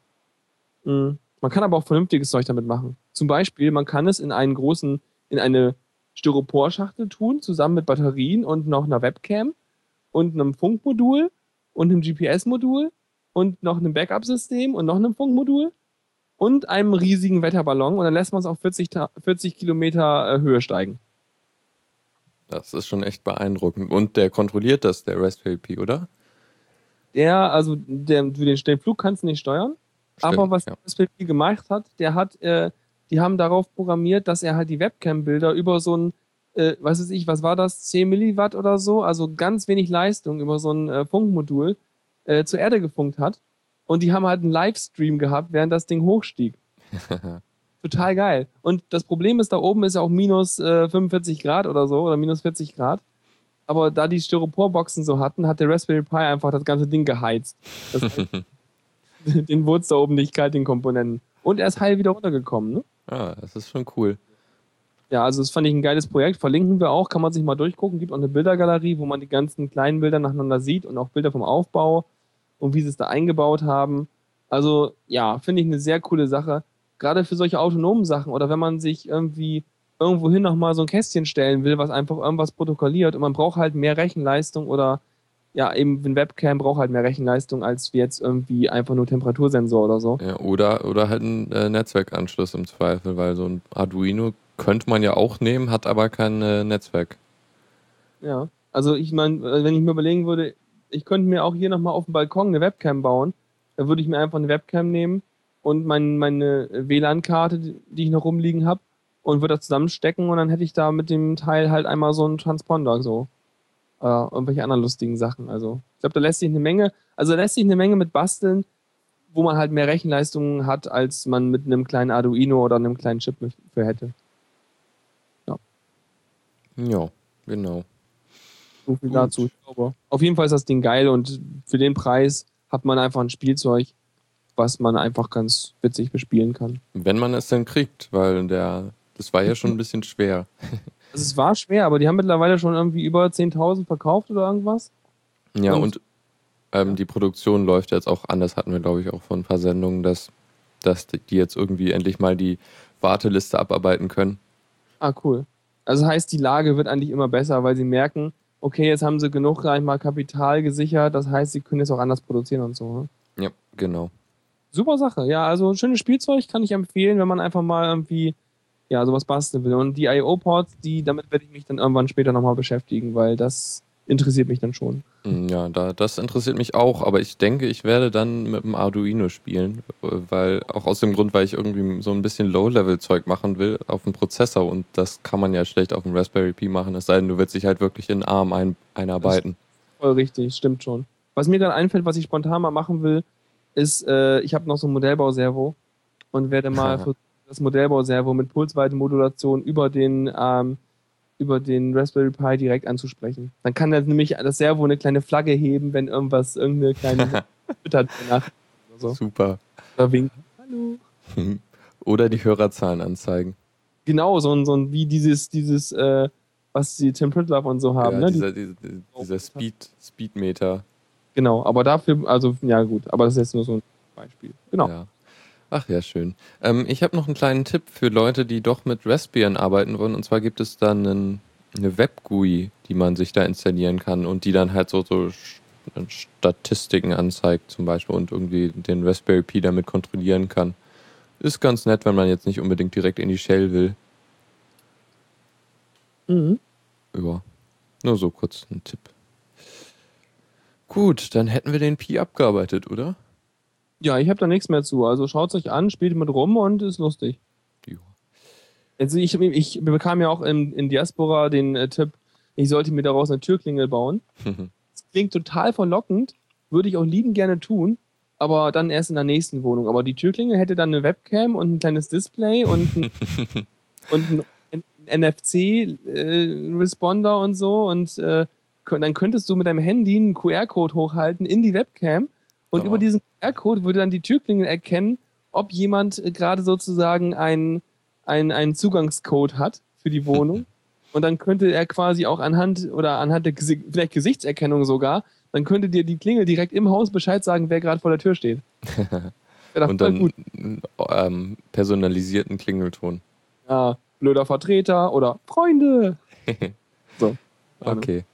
Mhm. Man kann aber auch vernünftiges Zeug damit machen. Zum Beispiel, man kann es in einen großen, in eine Styropor-Schachtel tun, zusammen mit Batterien und noch einer Webcam und einem Funkmodul und einem G P S-Modul und noch einem Backup-System und noch einem Funkmodul und einem riesigen Wetterballon, und dann lässt man es auf vierzig, vierzig Kilometer Höhe steigen. Das ist schon echt beeindruckend. Und der kontrolliert das, der Raspberry Pi, oder? Der, also der, den Flug kannst du nicht steuern. Stimmt, aber was ja. Raspberry Pi gemacht hat, der hat, äh, die haben darauf programmiert, dass er halt die Webcam-Bilder über so ein, äh, was weiß ich, was war das, zehn Milliwatt oder so, also ganz wenig Leistung über so ein äh, Funkmodul äh, zur Erde gefunkt hat. Und die haben halt einen Livestream gehabt, während das Ding hochstieg. Total geil. Und das Problem ist, da oben ist ja auch minus äh, fünfundvierzig Grad oder so, oder minus vierzig Grad. Aber da die Styroporboxen so hatten, hat der Raspberry Pi einfach das ganze Ding geheizt. Das heißt, den wurde es da oben nicht kalt, den Komponenten. Und er ist heil wieder runtergekommen, ne? Ah, das ist schon cool. Ja, also das fand ich ein geiles Projekt. Verlinken wir auch, kann man sich mal durchgucken. Gibt auch eine Bildergalerie, wo man die ganzen kleinen Bilder nacheinander sieht und auch Bilder vom Aufbau und wie sie es da eingebaut haben. Also ja, finde ich eine sehr coole Sache. Gerade für solche autonomen Sachen oder wenn man sich irgendwie irgendwohin nochmal so ein Kästchen stellen will, was einfach irgendwas protokolliert und man braucht halt mehr Rechenleistung oder ja, eben ein Webcam braucht halt mehr Rechenleistung als jetzt irgendwie einfach nur Temperatursensor oder so. Ja, oder, oder halt einen äh, Netzwerkanschluss im Zweifel, weil so ein Arduino könnte man ja auch nehmen, hat aber kein äh, Netzwerk. Ja, also ich meine, wenn ich mir überlegen würde, ich könnte mir auch hier nochmal auf dem Balkon eine Webcam bauen, dann würde ich mir einfach eine Webcam nehmen und mein, meine W L A N-Karte, die ich noch rumliegen habe, und würde das zusammenstecken und dann hätte ich da mit dem Teil halt einmal so einen Transponder, so. Oder irgendwelche anderen lustigen Sachen. Also ich glaube, da lässt sich eine Menge, also da lässt sich eine Menge mit basteln, wo man halt mehr Rechenleistungen hat, als man mit einem kleinen Arduino oder einem kleinen Chip für hätte. Ja. Ja, genau. So viel dazu. Ich glaube, auf jeden Fall ist das Ding geil und für den Preis hat man einfach ein Spielzeug, was man einfach ganz witzig bespielen kann. Wenn man es dann kriegt, weil der, das war ja schon ein bisschen schwer. Also es war schwer, aber die haben mittlerweile schon irgendwie über zehntausend verkauft oder irgendwas. Ja, und, und ähm, ja. Die Produktion läuft jetzt auch anders, hatten wir, glaube ich, auch von ein paar Sendungen, dass, dass die jetzt irgendwie endlich mal die Warteliste abarbeiten können. Ah, cool. Also heißt, die Lage wird eigentlich immer besser, weil sie merken, okay, jetzt haben sie genug rein mal Kapital gesichert, das heißt, sie können jetzt auch anders produzieren und so. Ne? Ja, genau. Super Sache. Ja, also ein schönes Spielzeug kann ich empfehlen, wenn man einfach mal irgendwie ja, sowas basteln will. Und die I O-Ports, die, damit werde ich mich dann irgendwann später nochmal beschäftigen, weil das interessiert mich dann schon. Ja, da, das interessiert mich auch, aber ich denke, ich werde dann mit dem Arduino spielen, weil auch aus dem Grund, weil ich irgendwie so ein bisschen Low-Level-Zeug machen will auf dem Prozessor und das kann man ja schlecht auf dem Raspberry Pi machen, es sei denn, du willst dich halt wirklich in den Arm ein, einarbeiten. Voll richtig, stimmt schon. Was mir gerade einfällt, was ich spontan mal machen will, ist, äh, ich habe noch so ein Modellbauservo und werde mal für das Modellbauservo mit Pulsweitenmodulation über den ähm, über den Raspberry Pi direkt anzusprechen. Dann kann das nämlich das Servo eine kleine Flagge heben, wenn irgendwas, irgendeine kleine twittert danach. Oder so. Super. Oder winken. Hallo. Oder die Hörerzahlen anzeigen. Genau, so ein, so ein wie dieses, dieses äh, was die Tim Pritlove und so haben. Ja, ne? Dieser, die, die, dieser Speed, Speedmeter. Genau, aber dafür, also ja gut, aber das ist jetzt nur so ein Beispiel. Genau. Ja. Ach ja, schön. Ähm, ich habe noch einen kleinen Tipp für Leute, die doch mit Raspbian arbeiten wollen. Und zwar gibt es da einen, eine Web-G U I, die man sich da installieren kann und die dann halt so, so Statistiken anzeigt zum Beispiel und irgendwie den Raspberry Pi damit kontrollieren kann. Ist ganz nett, wenn man jetzt nicht unbedingt direkt in die Shell will. Mhm. Ja, nur so kurz ein Tipp. Gut, dann hätten wir den Pi abgearbeitet, oder? Ja, ich habe da nichts mehr zu. Also schaut es euch an, spielt mit rum und ist lustig. Also ich, ich bekam ja auch in, in Diaspora den äh, Tipp, ich sollte mir daraus eine Türklingel bauen. Mhm. Das klingt total verlockend, würde ich auch liebend gerne tun, aber dann erst in der nächsten Wohnung. Aber die Türklingel hätte dann eine Webcam und ein kleines Display und ein, und ein, ein N F C-Responder äh, und so. Und äh, dann könntest du mit deinem Handy einen Q R-Code hochhalten in die Webcam. Und oh. über diesen Q R-Code würde dann die Türklingel erkennen, ob jemand gerade sozusagen einen, einen, einen Zugangscode hat für die Wohnung. Und dann könnte er quasi auch anhand oder anhand der Gesi- vielleicht Gesichtserkennung sogar, dann könnte dir die Klingel direkt im Haus Bescheid sagen, wer gerade vor der Tür steht. Und dann gut. Ähm, personalisierten Klingelton. Ja, blöder Vertreter oder Freunde. So. Okay.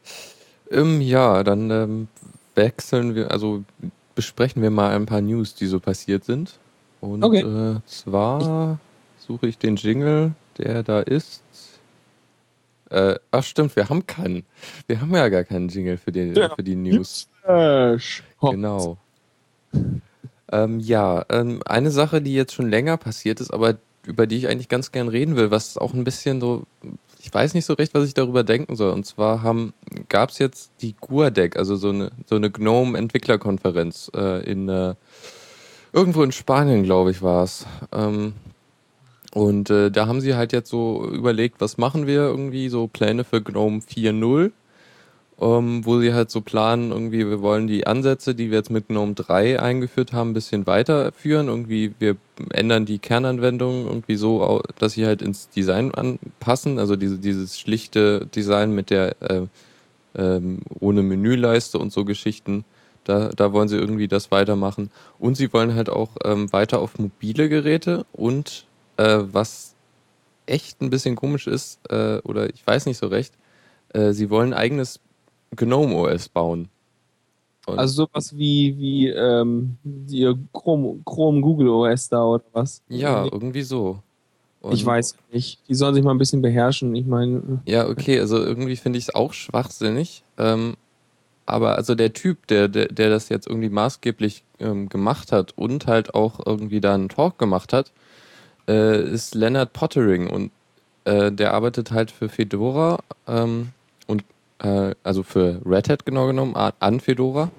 Ähm, ja, dann ähm, wechseln wir, also besprechen wir mal ein paar News, die so passiert sind. Und okay. äh, zwar suche ich den Jingle, der da ist. Äh, ach stimmt, wir haben keinen. Wir haben ja gar keinen Jingle für die, ja. für die News. Genau. Ähm, ja, ähm, eine Sache, die jetzt schon länger passiert ist, aber über die ich eigentlich ganz gern reden will, was auch ein bisschen so, ich weiß nicht so recht, was ich darüber denken soll. Und zwar gab es jetzt die GUADEC, also so eine, so eine GNOME-Entwicklerkonferenz äh, in äh, irgendwo in Spanien, glaube ich, war es. Ähm, Und äh, da haben sie halt jetzt so überlegt, was machen wir irgendwie, so Pläne für GNOME vier Punkt null, ähm, wo sie halt so planen, irgendwie wir wollen die Ansätze, die wir jetzt mit GNOME drei eingeführt haben, ein bisschen weiterführen, irgendwie wir ändern die Kernanwendungen irgendwie so, dass sie halt ins Design anpassen, also diese, dieses schlichte Design mit der äh, äh, ohne Menüleiste und so Geschichten. Da, da wollen sie irgendwie das weitermachen. Und sie wollen halt auch ähm, weiter auf mobile Geräte und was echt ein bisschen komisch ist, oder ich weiß nicht so recht, sie wollen ein eigenes GNOME O S bauen. Und also sowas wie, wie ähm, ihr Chrome, Chrome Google O S da oder was? Ja, irgendwie so. Und ich weiß nicht. Die sollen sich mal ein bisschen beherrschen. Ich meine. Ja, okay, also irgendwie finde ich es auch schwachsinnig. Ähm, aber also der Typ, der, der, der das jetzt irgendwie maßgeblich ähm, gemacht hat und halt auch irgendwie da einen Talk gemacht hat, ist Leonard Pottering und äh, der arbeitet halt für Fedora ähm, und äh, also für Red Hat genau genommen, an Fedora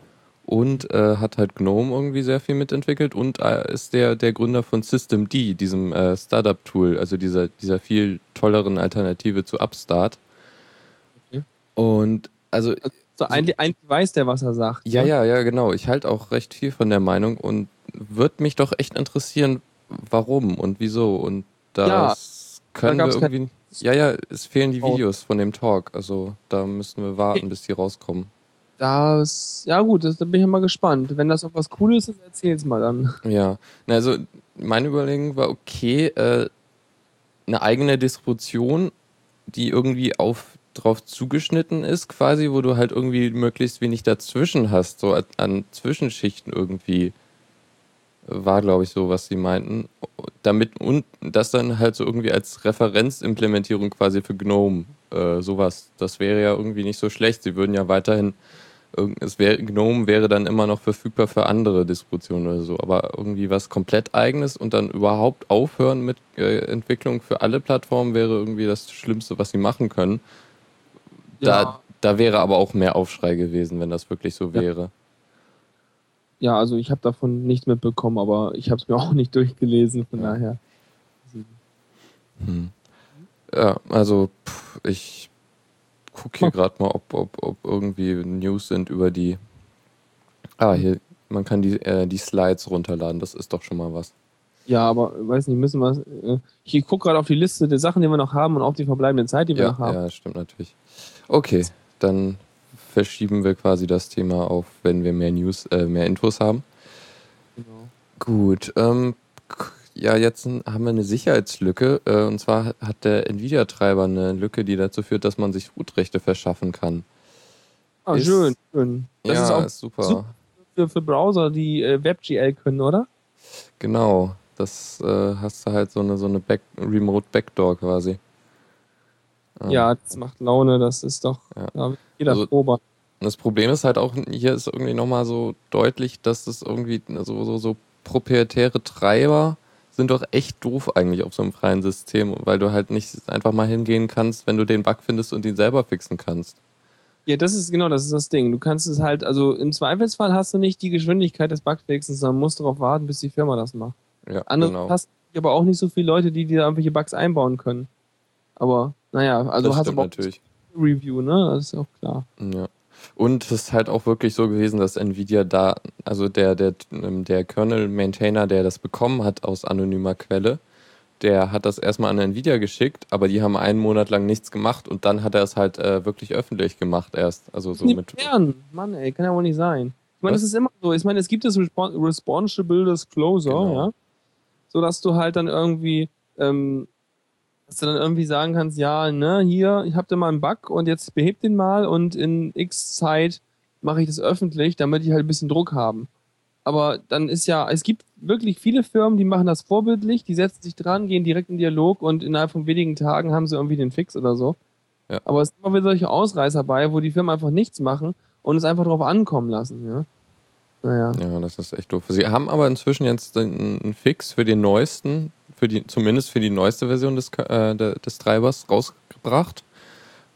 und äh, hat halt GNOME irgendwie sehr viel mitentwickelt und äh, ist der, der Gründer von Systemd, diesem äh, Startup-Tool, also dieser, dieser viel tolleren Alternative zu Upstart. Okay. Und also... also so, eigentlich, eigentlich weiß der, was er sagt. Ja, ne? ja, ja, genau. Ich halte auch recht viel von der Meinung und würde mich doch echt interessieren, warum und wieso und das ja, können da wir irgendwie... Ja, ja, es fehlen die Videos von dem Talk, also da müssen wir warten, bis die rauskommen. Das, ja gut, das, da bin ich mal gespannt. Wenn das auch was Cooles ist, erzähl's mal dann. Ja, na, also meine Überlegung war, okay, äh, eine eigene Distribution, die irgendwie auf drauf zugeschnitten ist quasi, wo du halt irgendwie möglichst wenig dazwischen hast, so an Zwischenschichten irgendwie. War, glaube ich, so, was sie meinten. Damit und das dann halt so irgendwie als Referenzimplementierung quasi für GNOME, äh, sowas. Das wäre ja irgendwie nicht so schlecht. Sie würden ja weiterhin, es wär, GNOME wäre dann immer noch verfügbar für andere Distributionen oder so. Aber irgendwie was komplett Eigenes und dann überhaupt aufhören mit äh, Entwicklung für alle Plattformen wäre irgendwie das Schlimmste, was sie machen können. Da, ja. Da wäre aber auch mehr Aufschrei gewesen, wenn das wirklich so wäre. Ja. Ja, also ich habe davon nichts mitbekommen, aber ich habe es mir auch nicht durchgelesen, von ja. daher. Hm. Ja, also pff, ich gucke hier gerade mal, ob, ob, ob irgendwie News sind über die... Ah, hier, man kann die, äh, die Slides runterladen, das ist doch schon mal was. Ja, aber weiß nicht, müssen wir... Äh, ich gucke gerade auf die Liste der Sachen, die wir noch haben und auf die verbleibende Zeit, die wir ja, noch haben. Ja, stimmt natürlich. Okay, dann... verschieben wir quasi das Thema auf, wenn wir mehr News, äh, mehr Infos haben. Genau. Gut, ähm, ja, jetzt haben wir eine Sicherheitslücke äh, und zwar hat der Nvidia-Treiber eine Lücke, die dazu führt, dass man sich Root-Rechte verschaffen kann. Ah, ist, schön, schön. Das ja, ist auch ist super. super für, für Browser, die äh, WebGL können, oder? Genau, das äh, hast du halt so eine, so eine Back- Remote-Backdoor quasi. Ja, das macht Laune, das ist doch ja. da jeder also, Probe. Das Problem ist halt auch, hier ist irgendwie nochmal so deutlich, dass das irgendwie so, so, so proprietäre Treiber sind doch echt doof eigentlich auf so einem freien System, weil du halt nicht einfach mal hingehen kannst, wenn du den Bug findest und ihn selber fixen kannst. Ja, das ist genau, das ist das Ding. Du kannst es halt, also im Zweifelsfall hast du nicht die Geschwindigkeit des Bugfixens, sondern musst darauf warten, bis die Firma das macht. Ja, Anders genau. hast du aber auch nicht so viele Leute, die dir irgendwelche Bugs einbauen können. Aber... Naja, also hast du auch Review, ne? Das ist auch klar. Ja. Und es ist halt auch wirklich so gewesen, dass Nvidia da, also der, der, der Kernel-Maintainer, der das bekommen hat aus anonymer Quelle, der hat das erstmal an Nvidia geschickt, aber die haben einen Monat lang nichts gemacht und dann hat er es halt äh, wirklich öffentlich gemacht erst. Also so mit Fern. Mann, ey, kann ja wohl nicht sein. Ich meine, das ist immer so. Ich meine, es gibt das Respons- Responsible Disclosure, genau. Ja? Sodass du halt dann irgendwie ähm, dass du dann irgendwie sagen kannst, ja, ne, hier, ich hab da mal einen Bug und jetzt behebt den mal und in x Zeit mache ich das öffentlich, damit ich halt ein bisschen Druck haben. Aber dann ist ja, es gibt wirklich viele Firmen, die machen das vorbildlich, die setzen sich dran, gehen direkt in Dialog und innerhalb von wenigen Tagen haben sie irgendwie den Fix oder so. Ja. Aber es sind immer wieder solche Ausreißer bei, wo die Firmen einfach nichts machen und es einfach drauf ankommen lassen. Ja? Naja. Ja, das ist echt doof. Sie haben aber inzwischen jetzt einen Fix für den neuesten, für die, zumindest für die neueste Version des, äh, des Treibers rausgebracht,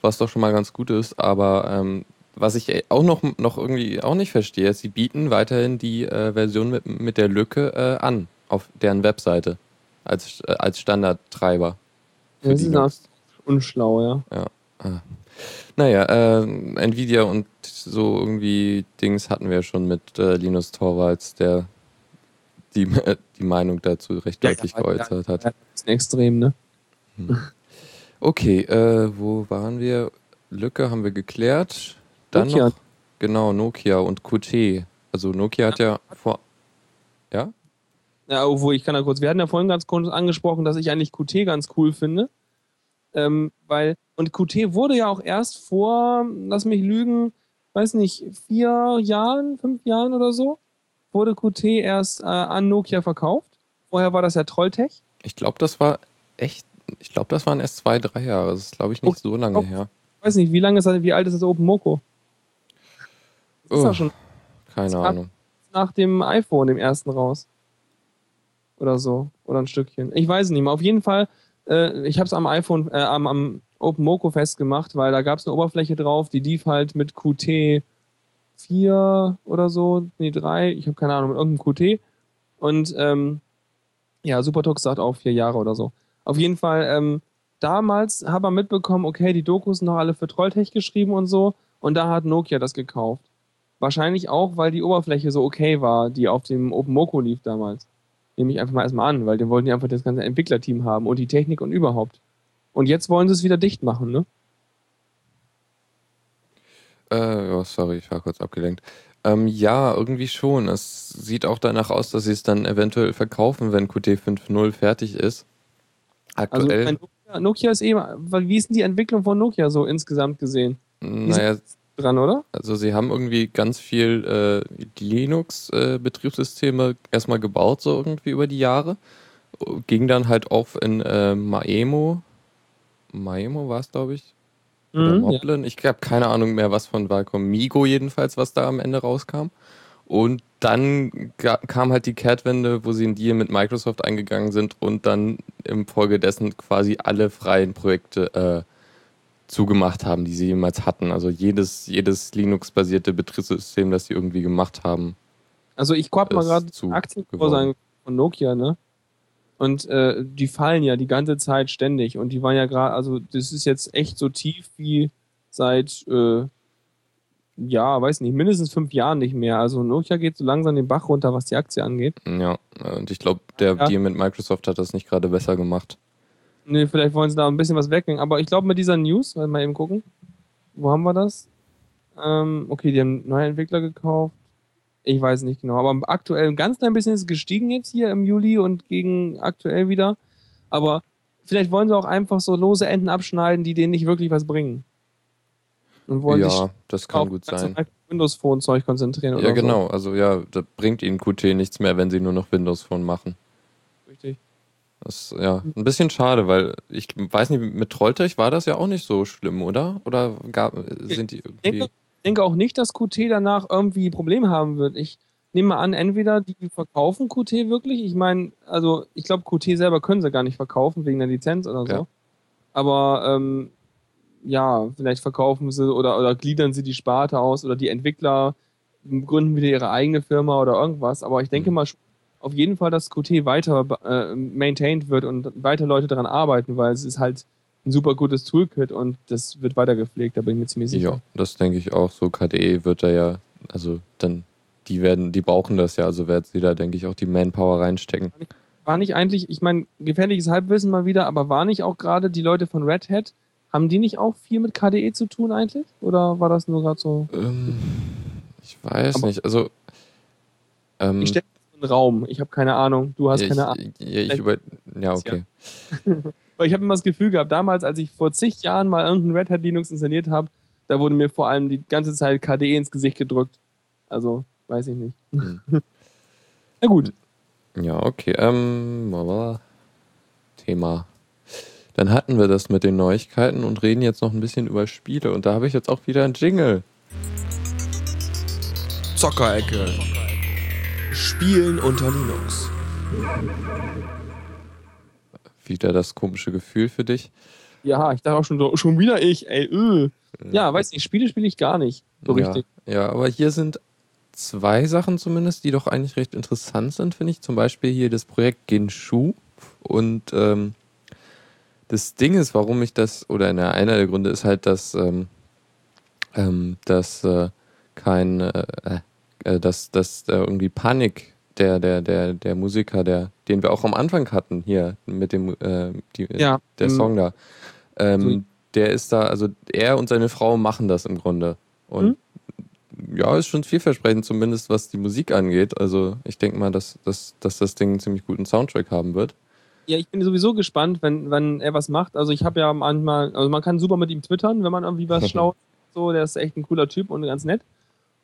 was doch schon mal ganz gut ist, aber ähm, was ich auch noch, noch irgendwie auch nicht verstehe, ist, sie bieten weiterhin die äh, Version mit, mit der Lücke äh, an, auf deren Webseite, als, äh, als Standardtreiber. Ja, das ist auch unschlau, ja. Ja. Ah. Naja, äh, Nvidia und so irgendwie Dings hatten wir schon mit äh, Linus Torvalds, der die, äh, die Meinung dazu recht ja, deutlich ja, geäußert ja, hat. Ja, das ist ein Extrem, ne? Hm. Okay, äh, wo waren wir? Lücke haben wir geklärt. Dann Nokia. Noch, genau, Nokia und Qt. Also Nokia hat ja vor... Ja? Ja, obwohl, ich kann da kurz... Wir hatten ja vorhin ganz kurz angesprochen, dass ich eigentlich Qt ganz cool finde. Ähm, weil... Und Qt wurde ja auch erst vor, lass mich lügen, weiß nicht, vier Jahren, fünf Jahren oder so, wurde Qt erst äh, an Nokia verkauft. Vorher war das ja Trolltech. Ich glaube, das war echt... Ich glaube, das waren erst zwei, drei Jahre. Das ist, glaube ich, nicht oh, so lange oh, her. Ich weiß nicht, wie lange ist das, wie alt ist das OpenMoko? Das ist oh, schon keine das Ahnung. Nach dem iPhone, dem ersten raus. Oder so. Oder ein Stückchen. Ich weiß es nicht mehr. Auf jeden Fall, äh, ich habe es am iPhone, äh, am, am OpenMoko festgemacht, weil da gab es eine Oberfläche drauf, die lief halt mit Qt vier oder so, nee, drei, ich habe keine Ahnung, mit irgendeinem Qt. Und ähm, ja, Supertox sagt auch vier Jahre oder so. Auf jeden Fall, ähm, damals habe ich mitbekommen, okay, die Dokus sind noch alle für Trolltech geschrieben und so. Und da hat Nokia das gekauft. Wahrscheinlich auch, weil die Oberfläche so okay war, die auf dem OpenMoko lief damals. Nehme ich einfach mal erstmal an, weil die wollten ja einfach das ganze Entwicklerteam haben und die Technik und überhaupt. Und jetzt wollen sie es wieder dicht machen, ne? Äh, oh, sorry, ich war kurz abgelenkt. Ähm, ja, irgendwie schon. Es sieht auch danach aus, dass sie es dann eventuell verkaufen, wenn Qt fünf Punkt null fertig ist. Aktuell. Also Nokia, Nokia ist eben, wie ist denn die Entwicklung von Nokia so insgesamt gesehen? Naja, dran, oder? Also sie haben irgendwie ganz viel äh, Linux-Betriebssysteme äh, erstmal gebaut, so irgendwie über die Jahre. Ging dann halt auf in äh, Maemo. Maemo war es, glaube ich. Oder mhm, Moblin. Ja. Ich habe keine Ahnung mehr, was von war. Migo jedenfalls, was da am Ende rauskam. Und dann ga- kam halt die Kehrtwende, wo sie einen Deal mit Microsoft eingegangen sind und dann im Folge dessen quasi alle freien Projekte äh, zugemacht haben, die sie jemals hatten. Also jedes, jedes Linux-basierte Betriebssystem, das sie irgendwie gemacht haben. Also ich gucke mal gerade Aktienkurse von Nokia, ne? Und äh, die fallen ja die ganze Zeit ständig. Und die waren ja gerade, also das ist jetzt echt so tief wie seit, äh, ja, weiß nicht, mindestens fünf Jahren nicht mehr. Also Nokia geht so langsam den Bach runter, was die Aktie angeht. Ja, und ich glaube, der ja. Deal mit Microsoft hat das nicht gerade besser gemacht. Nee, vielleicht wollen sie da ein bisschen was wegnehmen. Aber ich glaube, mit dieser News, mal eben gucken, wo haben wir das? Ähm, okay, die haben neue Entwickler gekauft. Ich weiß nicht genau, aber aktuell ein ganz klein bisschen ist es gestiegen jetzt hier im Juli und gegen aktuell wieder. Aber vielleicht wollen sie auch einfach so lose Enden abschneiden, die denen nicht wirklich was bringen. Und wollen ja, sich das kann auf gut sein. Windows Phone Zeug konzentrieren oder ja, genau. So. Also ja, da bringt ihnen Qt nichts mehr, wenn sie nur noch Windows Phone machen. Richtig. Das, ja, ein bisschen schade, weil ich weiß nicht, mit Trolltech war das ja auch nicht so schlimm, oder? Oder gab, sind die irgendwie... Ich denke, ich denke auch nicht, dass Qt danach irgendwie Probleme haben wird. Ich nehme mal an, entweder die verkaufen Qt wirklich. Ich meine, also ich glaube, Qt selber können sie gar nicht verkaufen, wegen der Lizenz oder so. Ja. Aber ähm, ja, vielleicht verkaufen sie oder, oder gliedern sie die Sparte aus oder die Entwickler gründen wieder ihre eigene Firma oder irgendwas. Aber ich denke mal, auf jeden Fall, dass Qt weiter äh, maintained wird und weiter Leute daran arbeiten, weil es ist halt ein super gutes Toolkit und das wird weiter gepflegt, da bin ich mir ziemlich sicher. Ja, das denke ich auch. So K D E wird da ja, also dann, die werden, die brauchen das ja, also werden sie da, denke ich, auch die Manpower reinstecken. War nicht eigentlich, ich meine, gefährliches Halbwissen mal wieder, aber war nicht auch gerade die Leute von Red Hat, haben die nicht auch viel mit K D E zu tun eigentlich? Oder war das nur gerade so? Ähm, ich weiß aber nicht, also ähm, ich stelle in den Raum, ich habe keine Ahnung, du hast ja, keine ich, Ahnung. Ja, ich über, ja okay. Weil ich habe immer das Gefühl gehabt, damals, als ich vor zig Jahren mal irgendeinen Red Hat Linux installiert habe, da wurde mir vor allem die ganze Zeit K D E ins Gesicht gedrückt. Also, weiß ich nicht. Hm. Na gut. Ja, okay. Ähm, Thema. Dann hatten wir das mit den Neuigkeiten und reden jetzt noch ein bisschen über Spiele. Und da habe ich jetzt auch wieder einen Jingle. Zockerecke. Spielen unter Linux. Wieder das komische Gefühl für dich. Ja, ich dachte auch schon so, schon wieder ich, ey, öh. Ja, weiß nicht, Spiele spiele ich gar nicht so richtig. Ja, aber hier sind zwei Sachen zumindest, die doch eigentlich recht interessant sind, finde ich. Zum Beispiel hier das Projekt Genshu. Und ähm, das Ding ist, warum ich das, oder na, einer der Gründe ist halt, dass ähm, ähm, dass äh, kein, äh, äh, dass, dass äh, irgendwie Panik, der, der, der, der Musiker, der, den wir auch am Anfang hatten, hier mit dem äh, die, ja, der ähm, Song da, ähm, so. Der ist da, also er und seine Frau machen das im Grunde. Und mhm. ja, ist schon vielversprechend, zumindest was die Musik angeht. Also ich denke mal, dass, dass, dass das Ding einen ziemlich guten Soundtrack haben wird. Ja, ich bin sowieso gespannt, wenn, wenn er was macht. Also ich habe ja manchmal, also man kann super mit ihm twittern, wenn man irgendwie was schlau so, der ist echt ein cooler Typ und ganz nett.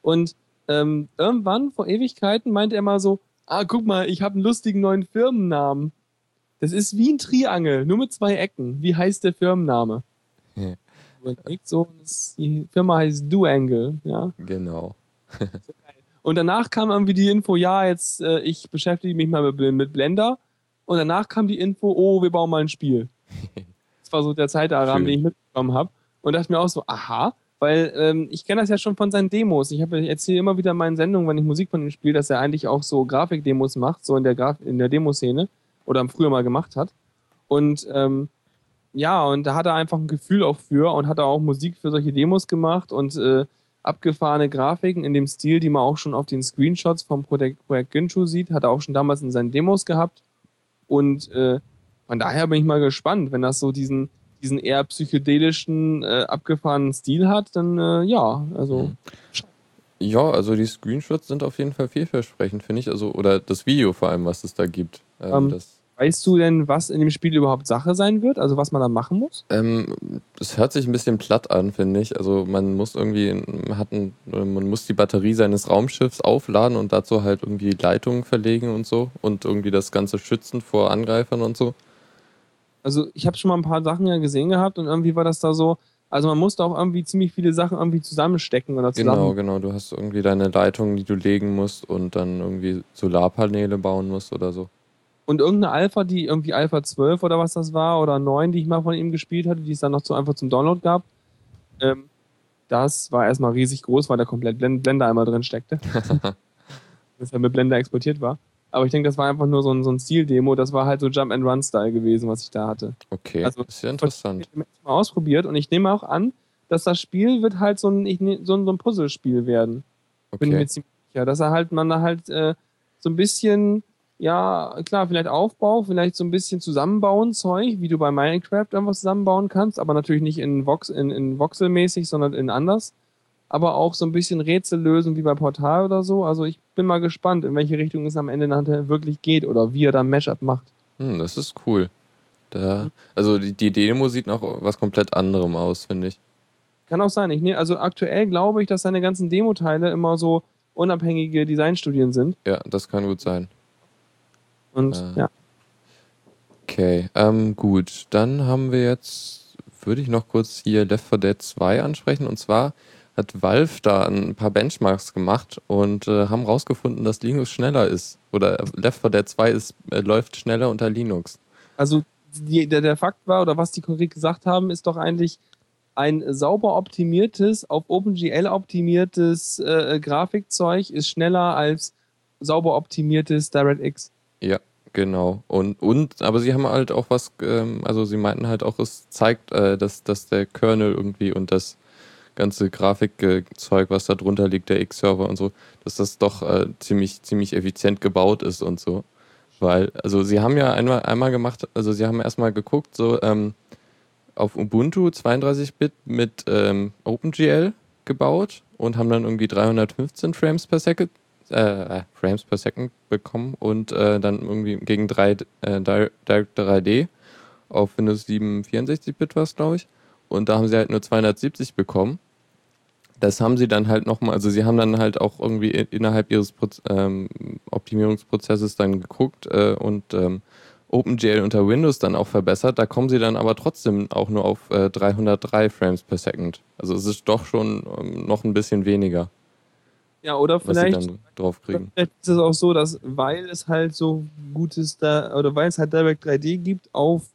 Und Ähm, irgendwann, vor Ewigkeiten, meinte er mal so, ah, guck mal, ich habe einen lustigen neuen Firmennamen. Das ist wie ein Triangel, nur mit zwei Ecken. Wie heißt der Firmenname? Ja. So, die Firma heißt Duangle, ja. Genau. Und danach kam irgendwie die Info, ja, jetzt, äh, ich beschäftige mich mal mit, mit Blender. Und danach kam die Info, oh, wir bauen mal ein Spiel. Das war so der Zeitrahmen, den ich mitbekommen habe. Und dachte mir auch so, aha. Weil ähm, ich kenne das ja schon von seinen Demos. Ich, ich erzähle immer wieder in meinen Sendungen, wenn ich Musik von ihm spiele, dass er eigentlich auch so Grafikdemos macht, so in der, Graf- in der Demoszene oder früher mal gemacht hat. Und ähm, ja, und da hat er einfach ein Gefühl auch für und hat er auch Musik für solche Demos gemacht und äh, abgefahrene Grafiken in dem Stil, die man auch schon auf den Screenshots vom Projekt, Projekt Genshu sieht, hat er auch schon damals in seinen Demos gehabt. Und äh, von daher bin ich mal gespannt, wenn das so diesen diesen eher psychedelischen, äh, abgefahrenen Stil hat, dann äh, ja, also. Ja, also die Screenshots sind auf jeden Fall vielversprechend, finde ich. Also, oder das Video vor allem, was es da gibt. Ähm, ähm, das weißt du denn, was in dem Spiel überhaupt Sache sein wird? Also was man da machen muss? Ähm, das hört sich ein bisschen platt an, finde ich. Also man muss irgendwie, hat ein, man muss die Batterie seines Raumschiffs aufladen und dazu halt irgendwie Leitungen verlegen und so und irgendwie das Ganze schützen vor Angreifern und so. Also ich habe schon mal ein paar Sachen ja gesehen gehabt und irgendwie war das da so, also man musste auch irgendwie ziemlich viele Sachen irgendwie zusammenstecken oder zusammen. Genau, genau, du hast irgendwie deine Leitungen, die du legen musst und dann irgendwie Solarpaneele bauen musst oder so. Und irgendeine Alpha, die irgendwie Alpha zwölf oder was das war oder neun, die ich mal von ihm gespielt hatte, die es dann noch so einfach zum Download gab, ähm, das war erstmal riesig groß, weil da komplett Blender einmal drin steckte. Das ja mit Blender exportiert war. Aber ich denke, das war einfach nur so ein, so ein Stil-Demo. Das war halt so Jump-and-Run-Style gewesen, was ich da hatte. Okay, also, ist ja interessant. Ich habe das mal ausprobiert und ich nehme auch an, dass das Spiel wird halt so ein, ich ne, so ein, so ein Puzzlespiel werden. Okay. Bin ich mir ziemlich sicher. Dass er halt, man da halt äh, so ein bisschen, ja, klar, vielleicht Aufbau, vielleicht so ein bisschen zusammenbauen, Zeug, wie du bei Minecraft irgendwas zusammenbauen kannst, aber natürlich nicht in, Vox, in, in Voxel-mäßig, sondern in anders. Aber auch so ein bisschen Rätsel lösen wie bei Portal oder so. Also ich bin mal gespannt, in welche Richtung es am Ende nachher wirklich geht oder wie er da ein Mashup macht. Hm, das ist cool. Da, also die, die Demo sieht noch was komplett anderem aus, finde ich. Kann auch sein. Ich ne, also aktuell glaube ich, dass seine ganzen Demo-Teile immer so unabhängige Designstudien sind. Ja, das kann gut sein. Und äh. ja. Okay, ähm, gut. Dann haben wir jetzt, würde ich noch kurz hier Left four Dead two ansprechen. Und zwar hat Valve da ein paar Benchmarks gemacht und äh, haben rausgefunden, dass Linux schneller ist. Oder Left four Dead two ist, äh, läuft schneller unter Linux. Also die, der, der Fakt war, oder was die konkret gesagt haben, ist doch eigentlich ein sauber optimiertes, auf OpenGL optimiertes äh, Grafikzeug ist schneller als sauber optimiertes DirectX. Ja, genau. Und, und aber sie haben halt auch was, ähm, also sie meinten halt auch, es zeigt, äh, dass, dass der Kernel irgendwie und das ganze Grafikzeug, was da drunter liegt, der X-Server und so, dass das doch äh, ziemlich, ziemlich effizient gebaut ist und so. Weil, also sie haben ja einmal, einmal gemacht, also sie haben erstmal geguckt, so ähm, auf Ubuntu zweiunddreißig Bit mit ähm, OpenGL gebaut und haben dann irgendwie dreihundertfünfzehn Frames per Second, äh, Frames per Second bekommen und äh, dann irgendwie gegen drei, äh, Direct drei D auf Windows sieben vierundsechzig Bit war es, glaube ich. Und da haben sie halt nur zweihundertsiebzig bekommen. Das haben sie dann halt nochmal, also sie haben dann halt auch irgendwie innerhalb ihres Proz- ähm, Optimierungsprozesses dann geguckt äh, und ähm, OpenGL unter Windows dann auch verbessert. Da kommen sie dann aber trotzdem auch nur auf äh, dreihundertdrei Frames per Second. Also es ist doch schon ähm, noch ein bisschen weniger. Ja, oder vielleicht, was sie dann drauf kriegen. Vielleicht ist es auch so, dass weil es halt so gutes da oder weil es halt Direct drei D gibt auf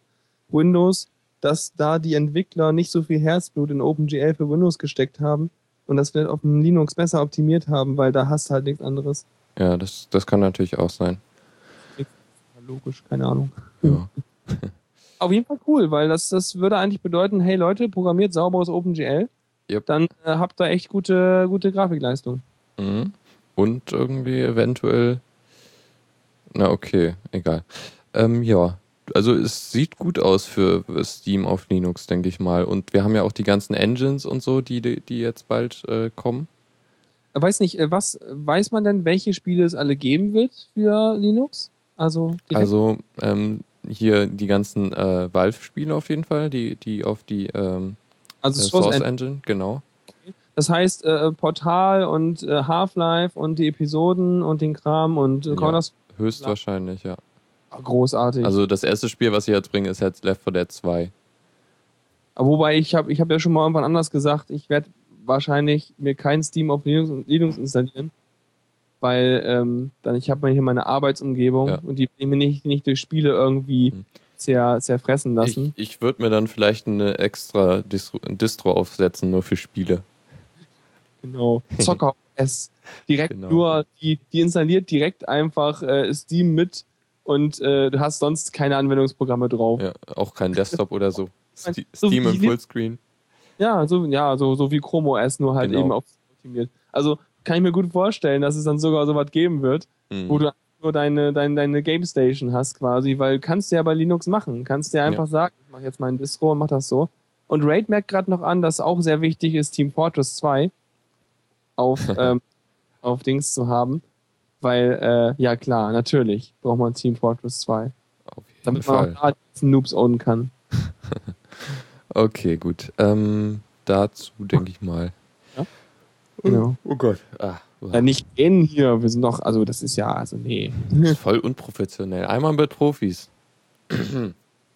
Windows, dass da die Entwickler nicht so viel Herzblut in OpenGL für Windows gesteckt haben und das vielleicht auf dem Linux besser optimiert haben, weil da hast du halt nichts anderes. Ja, das, das kann natürlich auch sein. Logisch, keine Ahnung. Ja. Auf jeden Fall cool, weil das, das würde eigentlich bedeuten, hey Leute, programmiert sauberes OpenGL, yep. Dann äh, habt ihr echt gute, gute Grafikleistung. Mhm. Und irgendwie eventuell, na okay, egal. Ähm, ja, also es sieht gut aus für Steam auf Linux, denke ich mal. Und wir haben ja auch die ganzen Engines und so, die, die jetzt bald äh, kommen. Ich weiß nicht, was weiß man denn, welche Spiele es alle geben wird für Linux? Also, also ähm, hier die ganzen äh, Valve-Spiele auf jeden Fall, die, die auf die ähm, also äh, Source Engine, genau. Das heißt äh, Portal und äh, Half-Life und die Episoden und den Kram und äh, kann ja, das höchstwahrscheinlich, ja. Großartig. Also das erste Spiel, was ich jetzt bringe, ist jetzt Left four Dead two. Wobei, ich habe ich hab ja schon mal irgendwann anders gesagt, ich werde wahrscheinlich mir kein Steam auf Linux, Linux installieren, weil ähm, dann ich habe hier meine Arbeitsumgebung, ja, und die will ich mir nicht, nicht durch Spiele irgendwie hm. zer, zerfressen lassen. Ich, ich würde mir dann vielleicht eine extra Distro, Distro aufsetzen, nur für Spiele. Genau, Zocker S. Direkt genau. Nur, die, die installiert direkt einfach äh, Steam mit. Und äh, du hast sonst keine Anwendungsprogramme drauf. Ja, auch kein Desktop oder so. Steam so im Fullscreen. Ja, so, ja so, so wie Chrome O S, nur halt genau. Eben auf optimiert. Also kann ich mir gut vorstellen, dass es dann sogar so was geben wird, mhm. wo du nur deine, deine, deine Game Station hast quasi, weil kannst du ja bei Linux machen. Kannst du ja einfach ja. sagen, ich mache jetzt meinen Distro und mach das so. Und Raid merkt gerade noch an, dass auch sehr wichtig ist, Team Fortress zwei auf, ähm, auf Dings zu haben. Weil, äh, ja klar, natürlich braucht man Team Fortress zwei. Auf jeden damit man Fall. Auch da diesen Noobs ownen kann. Okay, gut. Ähm, dazu denke ich mal. Ja? Genau. Oh, oh Gott. Ah, wow. Ja, nicht in hier, wir sind doch, also das ist ja, also nee. Voll unprofessionell. Einmal mit Profis.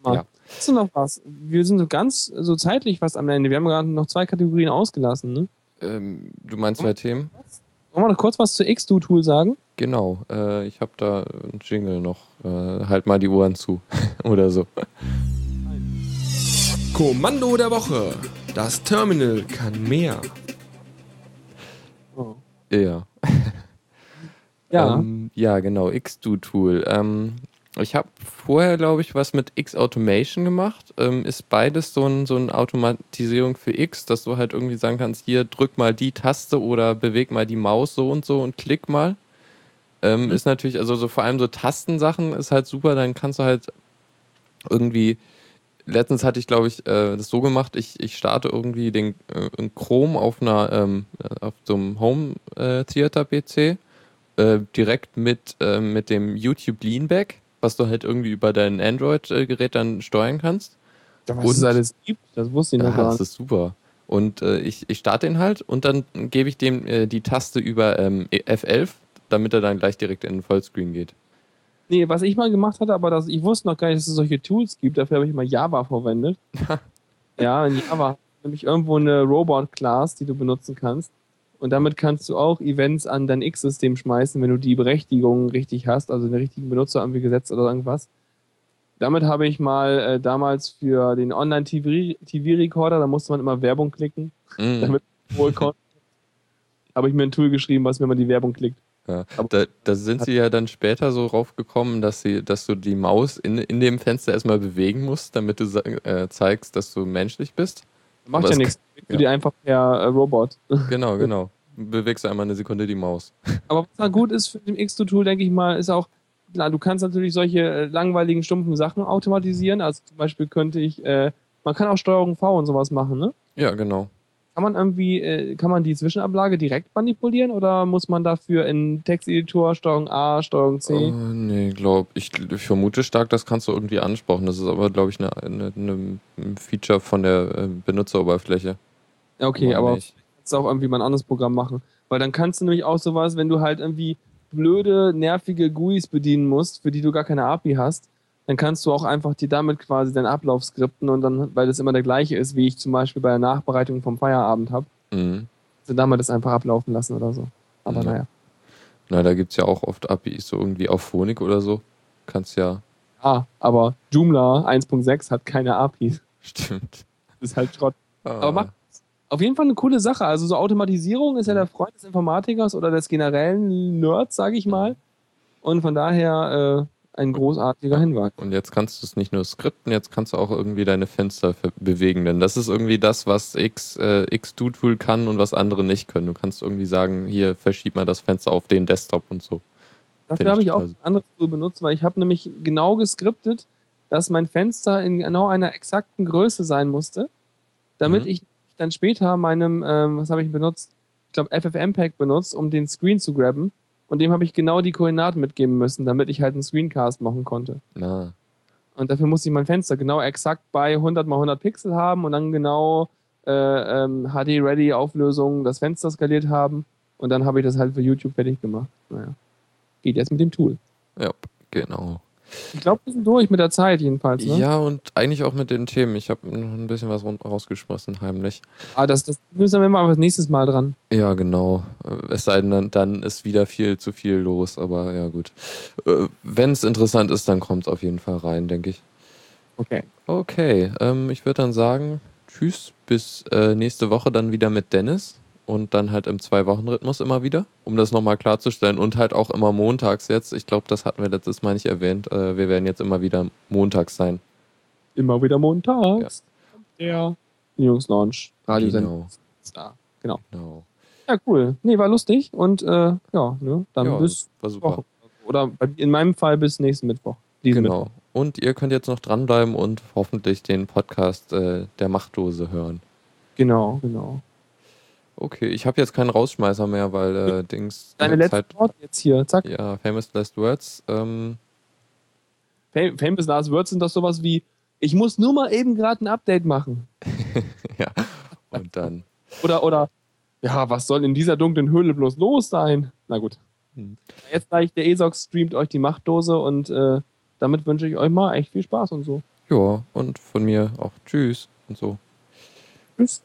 Ja. Hast du noch was? Wir sind so ganz so zeitlich was am Ende. Wir haben gerade noch zwei Kategorien ausgelassen, ne? Ähm, du meinst zwei Themen? Was? Wollen wir noch kurz was zu X D O-Tool sagen? Genau, äh, ich habe da einen Jingle noch. Äh, halt mal die Ohren zu oder so. Nein. Kommando der Woche. Das Terminal kann mehr. Oh. Ja. Ja. ähm, ja, genau, X D O-Tool. Ähm, ich habe vorher, glaube ich, was mit X-Automation gemacht. Ähm, ist beides so, ein, so eine Automatisierung für X, dass du halt irgendwie sagen kannst, hier drück mal die Taste oder beweg mal die Maus so und so und klick mal. Ähm, mhm. Ist natürlich, also so vor allem so Tastensachen ist halt super, dann kannst du halt irgendwie, letztens hatte ich, glaube ich, äh, das so gemacht, ich, ich starte irgendwie den äh, Chrome auf einer ähm, auf so einem Home-Theater-P C äh, äh, direkt mit, äh, mit dem YouTube-Leanback, was du halt irgendwie über dein Android-Gerät dann steuern kannst. Ja, was und es alles gibt, das wusste ich noch ja, gar nicht. Das ist super. Und äh, ich, ich starte ihn halt und dann gebe ich dem äh, die Taste über ähm, F elf, damit er dann gleich direkt in den Vollscreen geht. Nee, was ich mal gemacht hatte, aber das, ich wusste noch gar nicht, dass es solche Tools gibt. Dafür habe ich mal Java verwendet. Ja, in Java nämlich irgendwo eine Robot-Class, die du benutzen kannst. Und damit kannst du auch Events an dein X-System schmeißen, wenn du die Berechtigungen richtig hast, also den richtigen Benutzer irgendwie gesetzt oder irgendwas. Damit habe ich mal äh, damals für den Online-T V-Recorder, da musste man immer Werbung klicken, mm. damit wohl kommt, habe ich mir ein Tool geschrieben, was mir immer die Werbung klickt. Ja, da, da sind sie ja dann später so raufgekommen, dass sie, dass du die Maus in, in dem Fenster erstmal bewegen musst, damit du äh, zeigst, dass du menschlich bist. Macht aber ja nichts. Du die einfach per äh, Robot. Genau, genau. Bewegst du einmal eine Sekunde die Maus. Aber was da gut ist für den X D O-Tool, denke ich mal, ist auch, klar, du kannst natürlich solche äh, langweiligen, stumpfen Sachen automatisieren. Also zum Beispiel könnte ich, äh, man kann auch Steuerung V und sowas machen, ne? Ja, genau. Kann man irgendwie, äh, kann man die Zwischenablage direkt manipulieren oder muss man dafür in Texteditor Steuerung A, Steuerung C? Uh, nee, glaub, ich, ich vermute stark, das kannst du irgendwie ansprechen. Das ist aber, glaube ich, eine, eine, eine, ein Feature von der Benutzeroberfläche. Okay, aber nicht. Kannst du auch irgendwie mal ein anderes Programm machen. Weil dann kannst du nämlich auch sowas, wenn du halt irgendwie blöde, nervige G U Is bedienen musst, für die du gar keine A P I hast, dann kannst du auch einfach dir damit quasi deinen Ablauf skripten und dann, weil das immer der gleiche ist, wie ich zum Beispiel bei der Nachbereitung vom Feierabend habe, mhm. dann da mal das einfach ablaufen lassen oder so. Aber mhm. naja. Na, da gibt es ja auch oft A P Is, so irgendwie auf Phonik oder so. Kannst ja... Ah, aber Joomla eins Punkt sechs hat keine A P Is. Stimmt. Das ist halt Schrott. Ah. Aber macht auf jeden Fall eine coole Sache. Also so Automatisierung ist ja der Freund des Informatikers oder des generellen Nerds, sage ich mal. Und von daher... Äh, ein großartiger Hinweis. Und jetzt kannst du es nicht nur skripten, jetzt kannst du auch irgendwie deine Fenster bewegen, denn das ist irgendwie das, was X, äh, Xdoodle kann und was andere nicht können. Du kannst irgendwie sagen, hier verschieb mal das Fenster auf den Desktop und so. Dafür habe ich auch ein anderes Tool benutzt, weil ich habe nämlich genau geskriptet, dass mein Fenster in genau einer exakten Größe sein musste, damit mhm. ich dann später meinem, ähm, was habe ich benutzt? Ich glaube FFmpeg benutzt, um den Screen zu grabben. Und dem habe ich genau die Koordinaten mitgeben müssen, damit ich halt einen Screencast machen konnte. Ah. Und dafür musste ich mein Fenster genau exakt bei hundert mal hundert Pixel haben und dann genau äh, ähm, H D-Ready-Auflösung das Fenster skaliert haben. Und dann habe ich das halt für YouTube fertig gemacht. Naja, geht jetzt mit dem Tool. Ja, genau. Ich glaube, wir sind durch mit der Zeit jedenfalls. Ne? Ja, und eigentlich auch mit den Themen. Ich habe noch ein bisschen was rausgeschmissen, heimlich. Ah, das, das müssen wir mal das nächste Mal dran. Ja, genau. Es sei denn, dann ist wieder viel zu viel los, aber ja gut. Wenn es interessant ist, dann kommt es auf jeden Fall rein, denke ich. Okay. Okay, ähm, ich würde dann sagen, tschüss, bis äh, nächste Woche dann wieder mit Dennis. Und dann halt im Zwei-Wochen-Rhythmus immer wieder, um das nochmal klarzustellen. Und halt auch immer montags jetzt. Ich glaube, das hatten wir letztes Mal nicht erwähnt. Wir werden jetzt immer wieder montags sein. Immer wieder montags. Ja. Der Jungs-Launch. Radiosendung. Genau. Genau. genau. Ja, cool. Nee, war lustig. Und äh, ja, ne? dann ja, bis war super. Wochen. Oder in meinem Fall bis nächsten Mittwoch. Diesen genau. Mittwoch. Und ihr könnt jetzt noch dranbleiben und hoffentlich den Podcast äh, der Machtdose hören. Genau, genau. Okay, ich habe jetzt keinen Rausschmeißer mehr, weil äh, Dings... Deine letzten Zeit, Worte jetzt hier, zack. Ja, Famous Last Words. Ähm. Fam- famous Last Words sind doch sowas wie, ich muss nur mal eben gerade ein Update machen. ja, und dann... oder, oder, ja, was soll in dieser dunklen Höhle bloß los sein? Na gut. Hm. Jetzt gleich, der E S O X streamt euch die Machtdose und äh, damit wünsche ich euch mal echt viel Spaß und so. Ja, und von mir auch Tschüss und so. Tschüss.